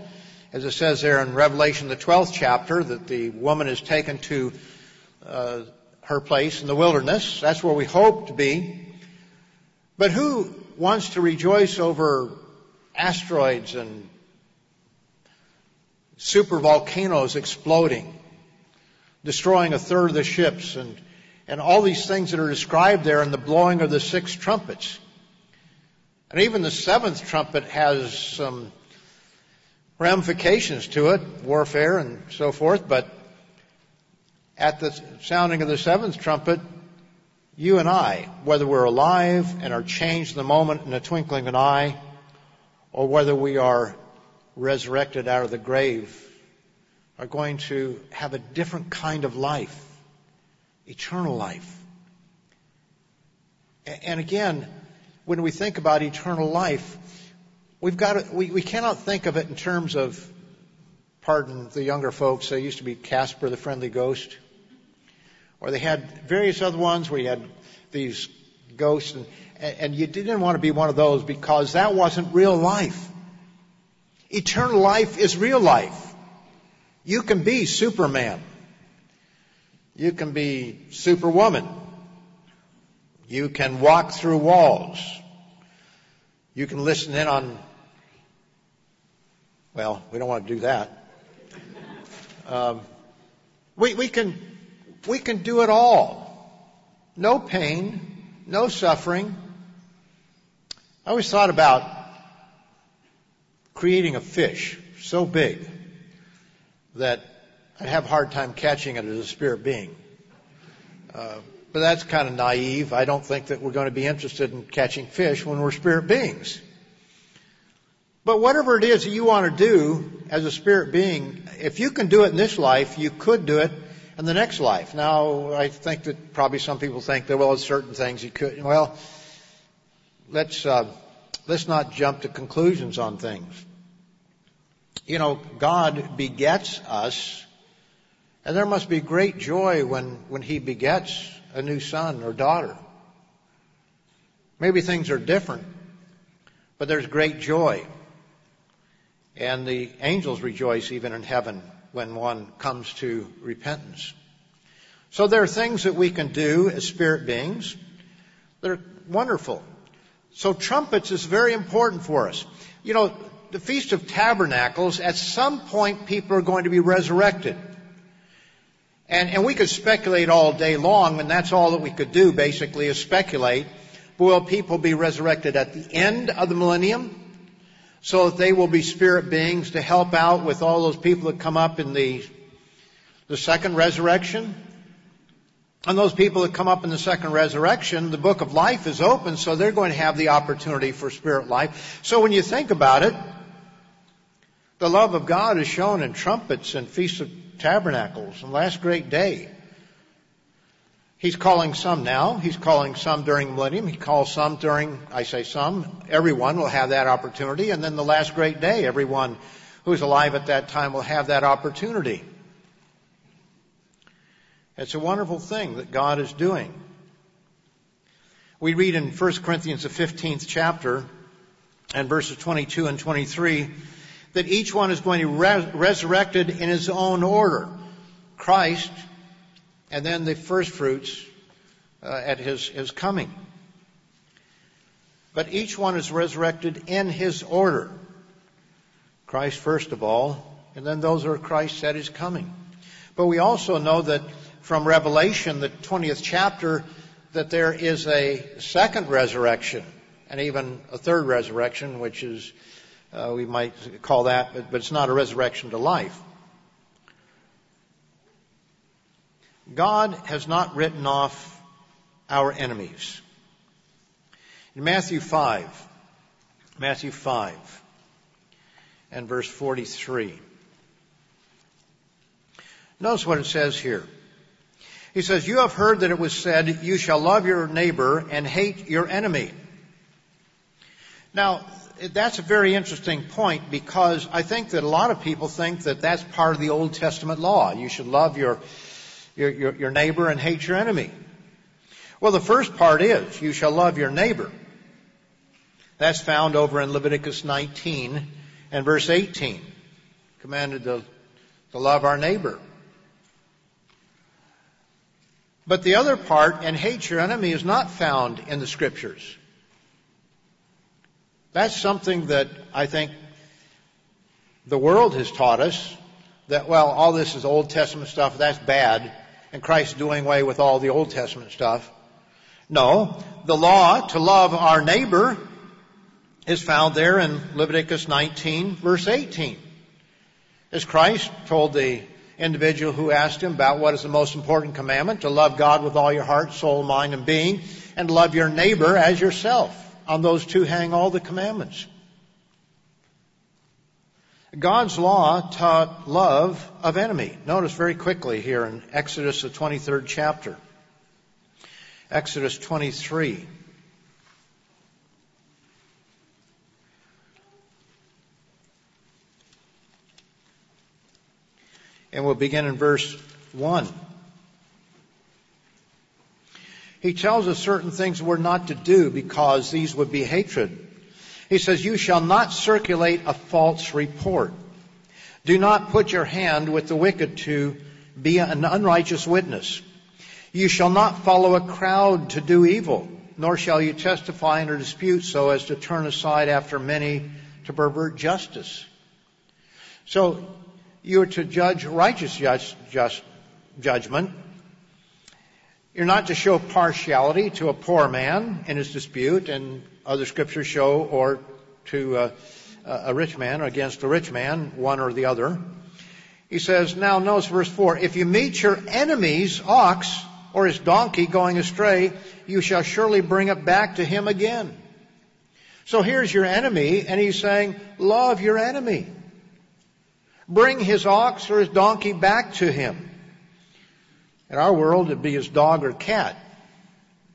As it says there in Revelation, the 12th chapter, that the woman is taken to her place in the wilderness. That's where we hope to be. But who wants to rejoice over asteroids and super volcanoes exploding, destroying a third of the ships, and all these things that are described there in the blowing of the 6 trumpets? And even the 7th trumpet has some ramifications to it, warfare and so forth. But at the sounding of the 7th trumpet, you and I, whether we're alive and are changed in the moment in a twinkling of an eye, or whether we are resurrected out of the grave, are going to have a different kind of life, eternal life. And again, when we think about eternal life, we cannot think of it in terms of, pardon the younger folks, they used to be Casper the Friendly Ghost, or they had various other ones where you had these ghosts, and you didn't want to be one of those because that wasn't real life. Eternal life is real life. You can be Superman. You can be Superwoman. You can walk through walls. You can listen in on, well, we don't want to do that. We can do it all. No pain, no suffering. I always thought about creating a fish so big that I'd have a hard time catching it as a spirit being. But that's kind of naive. I don't think that we're going to be interested in catching fish when we're spirit beings. But whatever it is that you want to do as a spirit being, if you can do it in this life, you could do it in the next life. Now, I think that probably some people think that, well, there's certain things you could. Well, let's not jump to conclusions on things. You know, God begets us, and there must be great joy when He begets a new son or daughter. Maybe things are different, but there's great joy. And the angels rejoice even in heaven when one comes to repentance. So there are things that we can do as spirit beings that are wonderful. So trumpets is very important for us. You know, the Feast of Tabernacles, at some point people are going to be resurrected. And we could speculate all day long, and that's all that we could do, basically, is speculate. But will people be resurrected at the end of the millennium so that they will be spirit beings to help out with all those people that come up in the second resurrection? And those people that come up in the second resurrection, the book of life is open, so they're going to have the opportunity for spirit life. So when you think about it, the love of God is shown in trumpets and Feasts of Tabernacles and Last Great Day. He's calling some now. He's calling some during millennium. He calls some during, I say some, everyone will have that opportunity. And then the Last Great Day, everyone who's alive at that time will have that opportunity. It's a wonderful thing that God is doing. We read in 1 Corinthians, the 15th chapter, and verses 22 and 23, that each one is going to be resurrected in his own order. Christ, and then the first fruits at his coming. But each one is resurrected in his order. Christ first of all, and then those who are Christ's at his coming. But we also know that from Revelation, the 20th chapter, that there is a second resurrection, and even a third resurrection, which is we might call that, but it's not a resurrection to life. God has not written off our enemies. In Matthew 5 and verse 43. Notice what it says here. He says, "You have heard that it was said, you shall love your neighbor and hate your enemy." Now, that's a very interesting point, because I think that a lot of people think that that's part of the Old Testament law. You should love your neighbor and hate your enemy. Well, the first part is, you shall love your neighbor. That's found over in Leviticus 19 and verse 18. Commanded to love our neighbor. But the other part, and hate your enemy, is not found in the Scriptures. That's something that I think the world has taught us, that, well, all this is Old Testament stuff, that's bad, and Christ's doing away with all the Old Testament stuff. No, the law to love our neighbor is found there in Leviticus 19, verse 18. As Christ told the individual who asked him about what is the most important commandment, to love God with all your heart, soul, mind, and being, and love your neighbor as yourself. On those two hang all the commandments. God's law taught love of enemy. Notice very quickly here in Exodus, the 23rd chapter. Exodus 23. And we'll begin in verse 1. He tells us certain things we're not to do because these would be hatred. He says, you shall not circulate a false report. Do not put your hand with the wicked to be an unrighteous witness. You shall not follow a crowd to do evil, nor shall you testify in a dispute so as to turn aside after many to pervert justice. So you are to judge righteous judgment. You're not to show partiality to a poor man in his dispute, and other scriptures show, or to a rich man, or against a rich man, one or the other. He says, now notice verse 4, if you meet your enemy's ox or his donkey going astray, you shall surely bring it back to him again. So here's your enemy, and he's saying, love your enemy. Bring his ox or his donkey back to him. In our world, it'd be his dog or cat,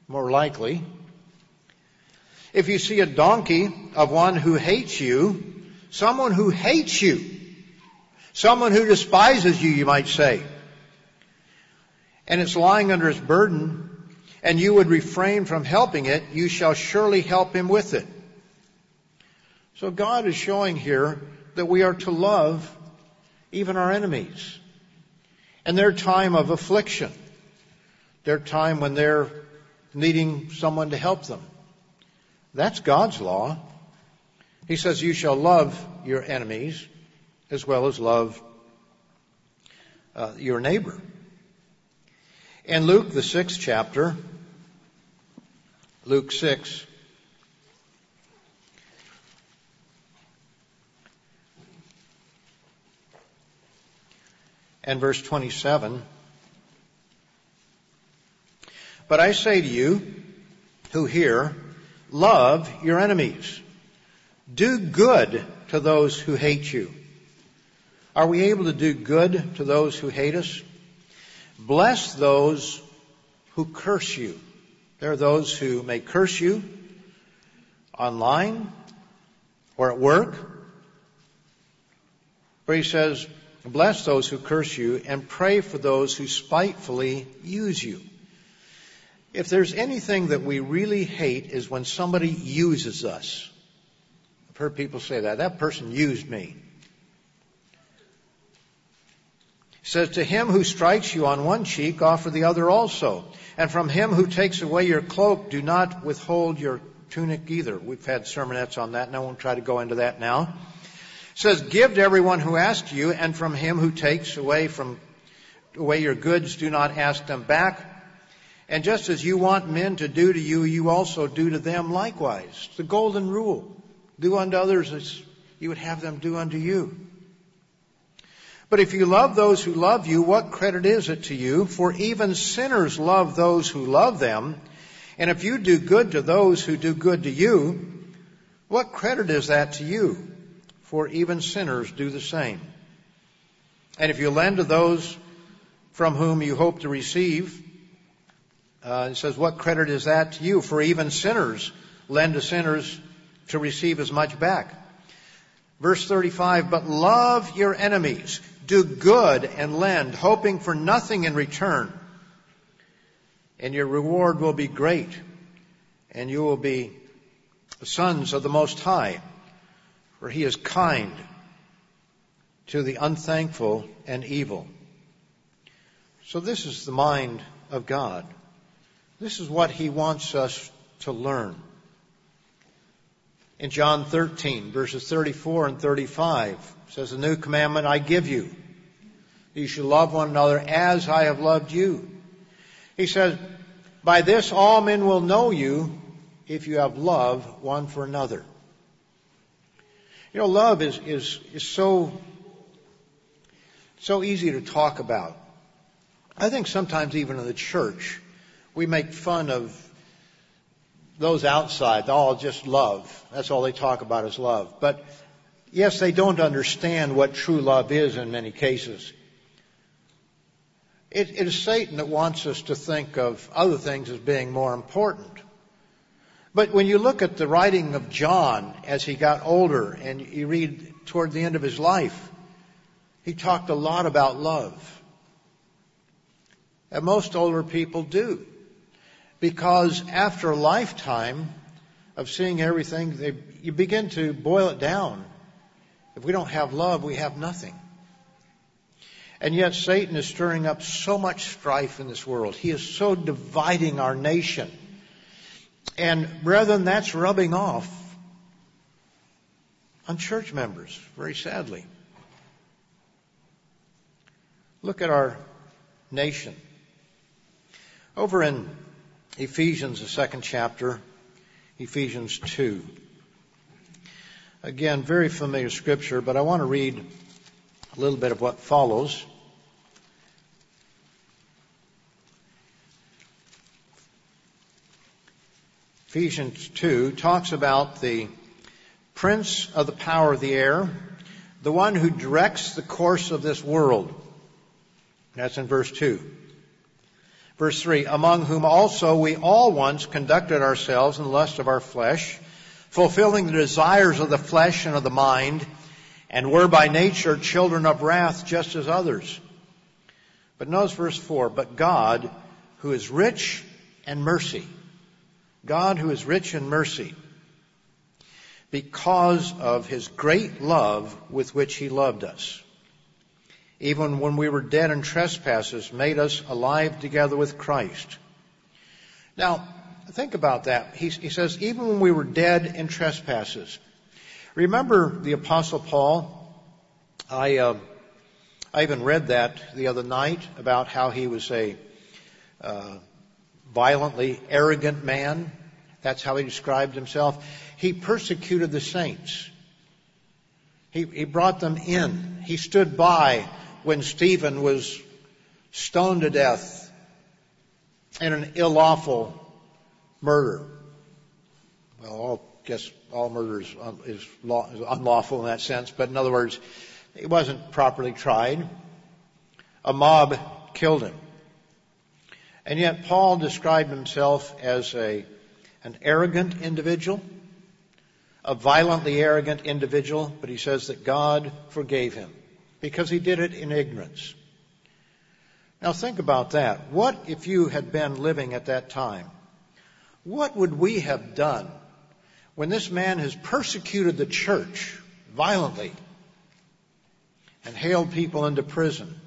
more likely. If you see a donkey of one who hates you, someone who hates you, someone who despises you, you might say, and it's lying under his burden, and you would refrain from helping it, you shall surely help him with it. So God is showing here that we are to love even our enemies. And their time of affliction, their time when they're needing someone to help them. That's God's law. He says, you shall love your enemies as well as love your neighbor. In Luke, the 6th chapter, Luke 6, and verse 27, but I say to you who hear, love your enemies. Do good to those who hate you. Are we able to do good to those who hate us? Bless those who curse you. There are those who may curse you online or at work, where he says, bless those who curse you and pray for those who spitefully use you. If there's anything that we really hate is when somebody uses us. I've heard people say that. That person used me. It says, to him who strikes you on one cheek, offer the other also. And from him who takes away your cloak, do not withhold your tunic either. We've had sermonettes on that, and I won't try to go into that now. It says, give to everyone who asks you, and from him who takes away your goods, do not ask them back. And just as you want men to do to you, you also do to them likewise. The golden rule. Do unto others as you would have them do unto you. But if you love those who love you, what credit is it to you? For even sinners love those who love them. And if you do good to those who do good to you, what credit is that to you? For even sinners do the same. And if you lend to those from whom you hope to receive, it says, what credit is that to you? For even sinners lend to sinners to receive as much back. Verse 35, but love your enemies, do good and lend, hoping for nothing in return. And your reward will be great, and you will be sons of the Most High. For he is kind to the unthankful and evil. So this is the mind of God. This is what he wants us to learn. In John 13, verses 34 and 35, it says, "A new commandment I give you. You should love one another as I have loved you." He says, "By this all men will know you, if you have love one for another." You know, love is so easy to talk about. I think sometimes even in the church, we make fun of those outside. Oh, just love. That's all they talk about is love. But yes, they don't understand what true love is in many cases. It is Satan that wants us to think of other things as being more important. But when you look at the writing of John as he got older and you read toward the end of his life, he talked a lot about love. And most older people do. Because after a lifetime of seeing everything, you begin to boil it down. If we don't have love, we have nothing. And yet Satan is stirring up so much strife in this world. He is so dividing our nation. And brethren, that's rubbing off on church members, very sadly. Look at our nation. Over in Ephesians, the second chapter, Ephesians 2. Again, very familiar scripture, but I want to read a little bit of what follows. Ephesians 2 talks about the prince of the power of the air, the one who directs the course of this world. That's in verse 2. Verse 3, "Among whom also we all once conducted ourselves in the lust of our flesh, fulfilling the desires of the flesh and of the mind, and were by nature children of wrath just as others." But notice verse 4, "But God, who is rich in mercy." God who is rich in mercy, because of his great love with which he loved us, even when we were dead in trespasses, made us alive together with Christ. Now, think about that. He says, even when we were dead in trespasses. Remember the Apostle Paul? I even read that the other night about how he was a violently arrogant man. That's how he described himself. He persecuted the saints. He brought them in. He stood by when Stephen was stoned to death in an unlawful murder. Well, I guess all murder is unlawful in that sense, but in other words, it wasn't properly tried. A mob killed him. And yet Paul described himself as an arrogant individual, a violently arrogant individual, but he says that God forgave him because he did it in ignorance. Now think about that. What if you had been living at that time? What would we have done when this man has persecuted the church violently and haled people into prison?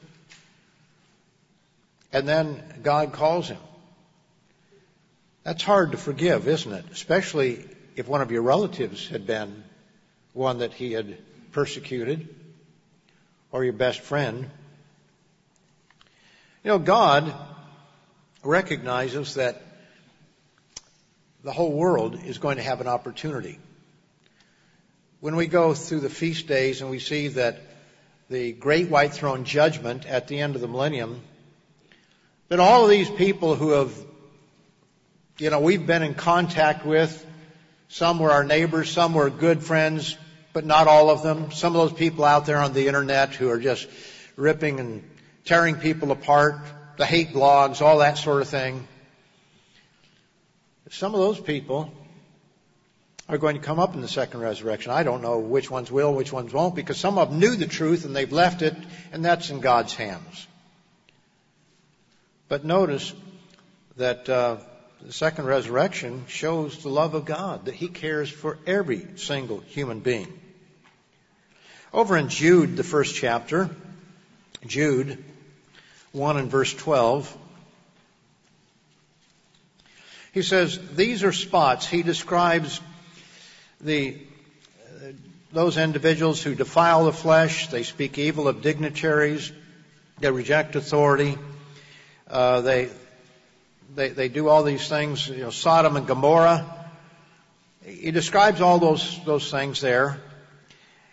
And then God calls him. That's hard to forgive, isn't it? Especially if one of your relatives had been one that he had persecuted, or your best friend. You know, God recognizes that the whole world is going to have an opportunity. When we go through the feast days and we see that the great white throne judgment at the end of the millennium, that all of these people who have, you know, we've been in contact with, some were our neighbors, some were good friends, but not all of them. Some of those people out there on the internet who are just ripping and tearing people apart, the hate blogs, all that sort of thing. Some of those people are going to come up in the second resurrection. I don't know which ones will, which ones won't, because some of them knew the truth and they've left it, and that's in God's hands. But notice that the second resurrection shows the love of God, that he cares for every single human being. Over in Jude, the first chapter, Jude 1 and verse 12, He says these are spots. He describes those individuals who defile the flesh. They speak evil of dignitaries. They reject authority. They do all these things. You know, Sodom and Gomorrah. He describes all those things there.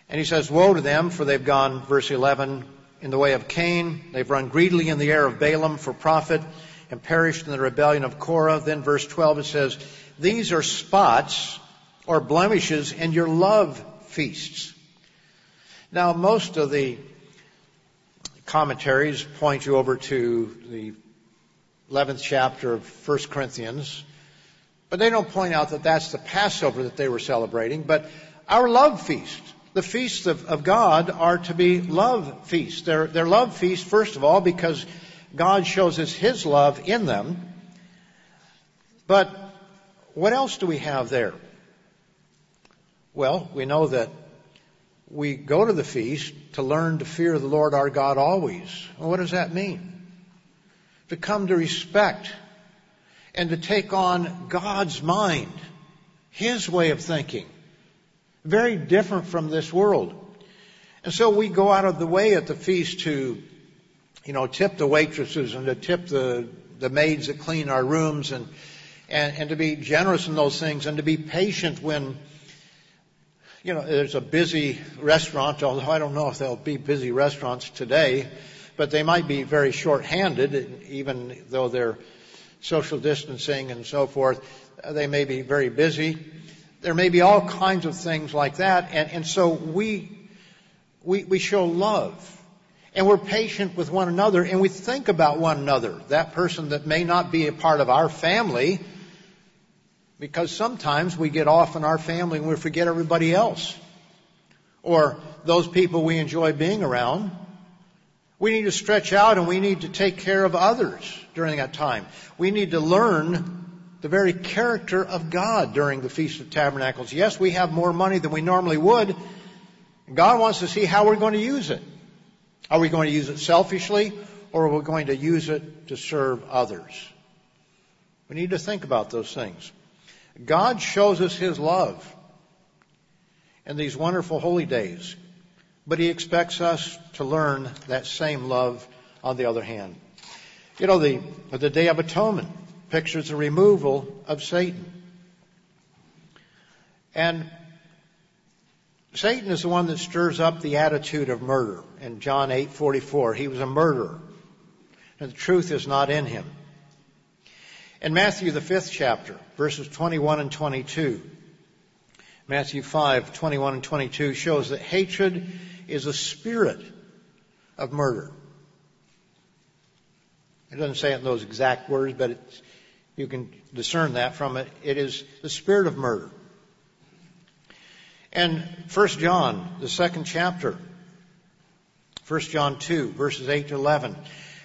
And he says, woe to them, for they've gone, verse 11, in the way of Cain. They've run greedily in the air of Balaam for profit and perished in the rebellion of Korah. Then verse 12, it says, these are spots or blemishes in your love feasts. Now, most of the commentaries point you over to the 11th chapter of 1 Corinthians, but they don't point out that that's the Passover that they were celebrating. But our love feast, the feasts of God, are to be love feasts. They're love feasts, first of all, because God shows us his love in them. But what else do we have there? Well, we know that we go to the feast to learn to fear the Lord our God always. Well, what does that mean? To come to respect and to take on God's mind, his way of thinking. Very different from this world. And so we go out of the way at the feast to, you know, tip the waitresses and to tip the maids that clean our rooms and to be generous in those things and to be patient when, you know, there's a busy restaurant, although I don't know if there'll be busy restaurants today, but they might be very short-handed, even though they're social distancing and so forth. They may be very busy. There may be all kinds of things like that. And so we show love. And we're patient with one another, and we think about one another. That person that may not be a part of our family, because sometimes we get off in our family and we forget everybody else. Or those people we enjoy being around. We need to stretch out and we need to take care of others during that time. We need to learn the very character of God during the Feast of Tabernacles. Yes, we have more money than we normally would. God wants to see how we're going to use it. Are we going to use it selfishly, or are we going to use it to serve others? We need to think about those things. God shows us his love in these wonderful holy days, but he expects us to learn that same love on the other hand. You know, the Day of Atonement pictures the removal of Satan. And Satan is the one that stirs up the attitude of murder. In John 8:44, he was a murderer, and the truth is not in him. In Matthew, the 5th chapter, verses 21 and 22, Matthew 5:21 and 22 shows that hatred is a spirit of murder. It doesn't say it in those exact words, but you can discern that from it. It is the spirit of murder. And 1 John, the 2nd chapter, 1 John 2, verses 8 to 11,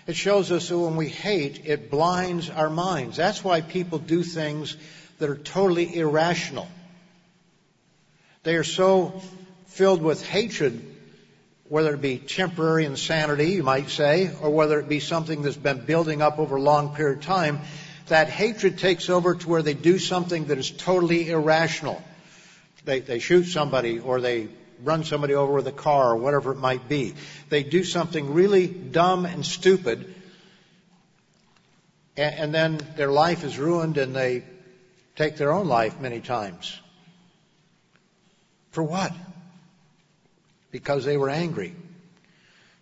it shows us that when we hate, it blinds our minds. That's why people do things that are totally irrational. They are so filled with hatred, whether it be temporary insanity, you might say, or whether it be something that's been building up over a long period of time, that hatred takes over to where they do something that is totally irrational. They shoot somebody, or they run somebody over with a car, or whatever it might be. They do something really dumb and stupid, and then their life is ruined, and they take their own life many times. For what? Because they were angry.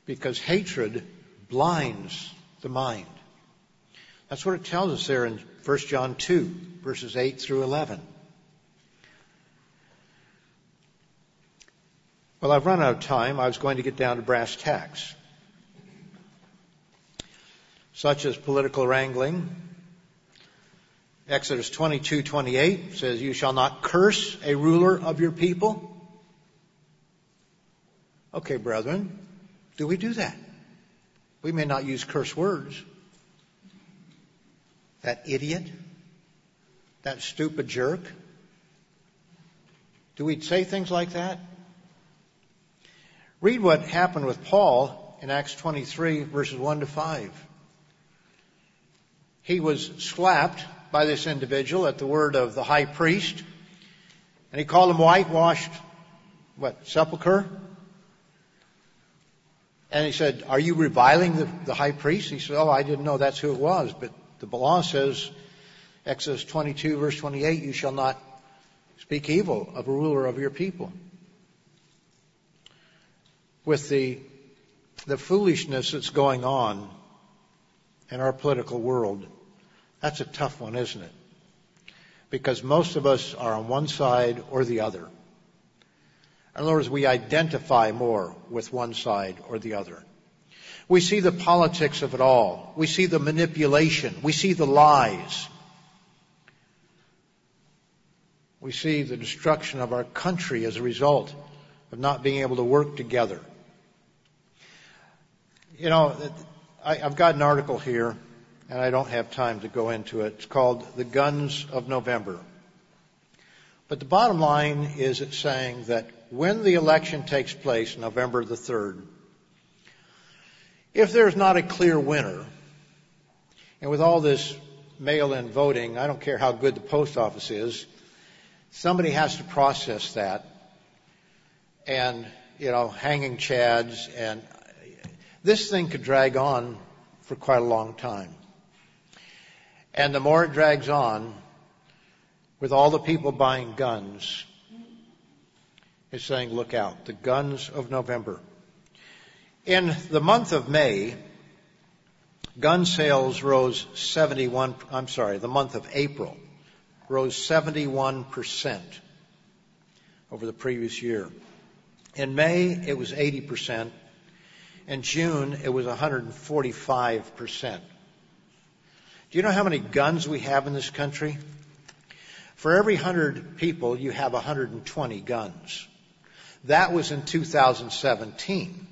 Because hatred blinds the mind. That's what it tells us there in 1 John 2, verses 8 through 11. Well, I've run out of time. I was going to get down to brass tacks, such as political wrangling. Exodus 22:28 says, you shall not curse a ruler of your people. Okay, brethren, do we do that? We may not use curse words. That idiot, that stupid jerk. Do we say things like that? Read what happened with Paul in Acts 23, verses 1 to 5. He was slapped by this individual at the word of the high priest. And he called him whitewashed, sepulcher? And he said, are you reviling the high priest? He said, oh, I didn't know that's who it was. But the law says, Exodus 22, verse 28, you shall not speak evil of a ruler of your people. With the foolishness that's going on in our political world, that's a tough one, isn't it? Because most of us are on one side or the other. In other words, we identify more with one side or the other. We see the politics of it all. We see the manipulation. We see the lies. We see the destruction of our country as a result of not being able to work together. You know, I've got an article here, and I don't have time to go into it. It's called The Guns of November. But the bottom line is it's saying that when the election takes place, November the 3rd, if there's not a clear winner, and with all this mail-in voting, I don't care how good the post office is, somebody has to process that. And, you know, hanging chads, and this thing could drag on for quite a long time. And the more it drags on, with all the people buying guns, is saying, look out, the guns of November. In the month of May, gun sales rose the month of April rose 71% over the previous year. In May, it was 80%. In June, it was 145%. Do you know how many guns we have in this country? For every 100 people, you have 120 guns. That was in 2017.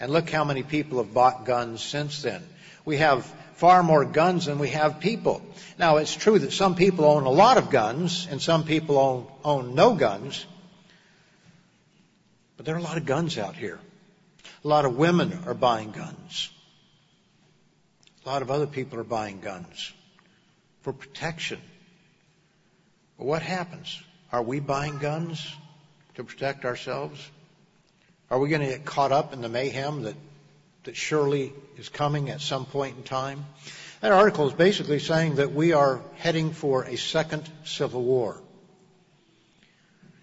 And look how many people have bought guns since then. We have far more guns than we have people. Now, it's true that some people own a lot of guns and some people own no guns. But there are a lot of guns out here. A lot of women are buying guns. A lot of other people are buying guns for protection. But what happens? Are we buying guns to protect ourselves? Are we going to get caught up in the mayhem that surely is coming at some point in time? That article is basically saying that we are heading for a second civil war.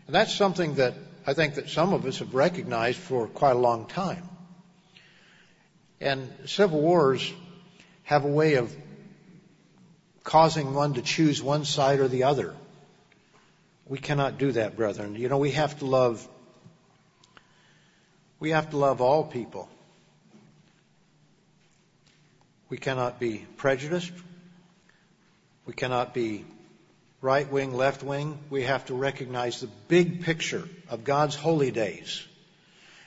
And that's something that I think that some of us have recognized for quite a long time. And civil wars have a way of causing one to choose one side or the other. We cannot do that, brethren. You know, we have to love all people. We cannot be prejudiced. We cannot be right wing, left wing. We have to recognize the big picture of God's holy days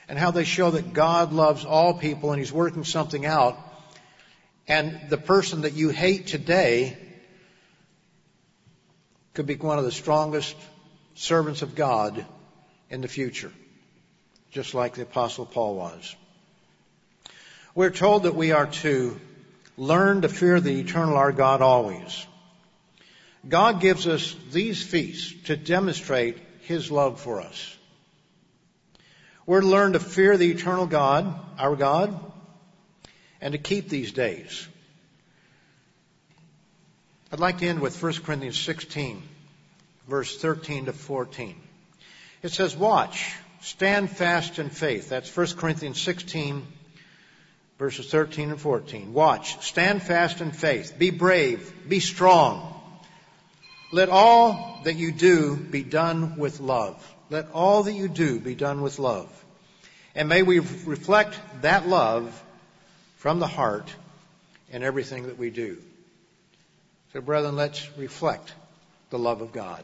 and how they show that God loves all people and He's working something out. And the person that you hate today could be one of the strongest servants of God in the future, just like the Apostle Paul was. We're told that we are to learn to fear the eternal our God always. God gives us these feasts to demonstrate His love for us. We're to learn to fear the eternal God, our God, and to keep these days. I'd like to end with 1 Corinthians 16, verse 13 to 14. It says, watch, stand fast in faith. That's 1 Corinthians 16, verses 13 and 14. Watch, stand fast in faith. Be brave, be strong. Let all that you do be done with love. Let all that you do be done with love. And may we reflect that love from the heart in everything that we do. So, brethren, let's reflect the love of God.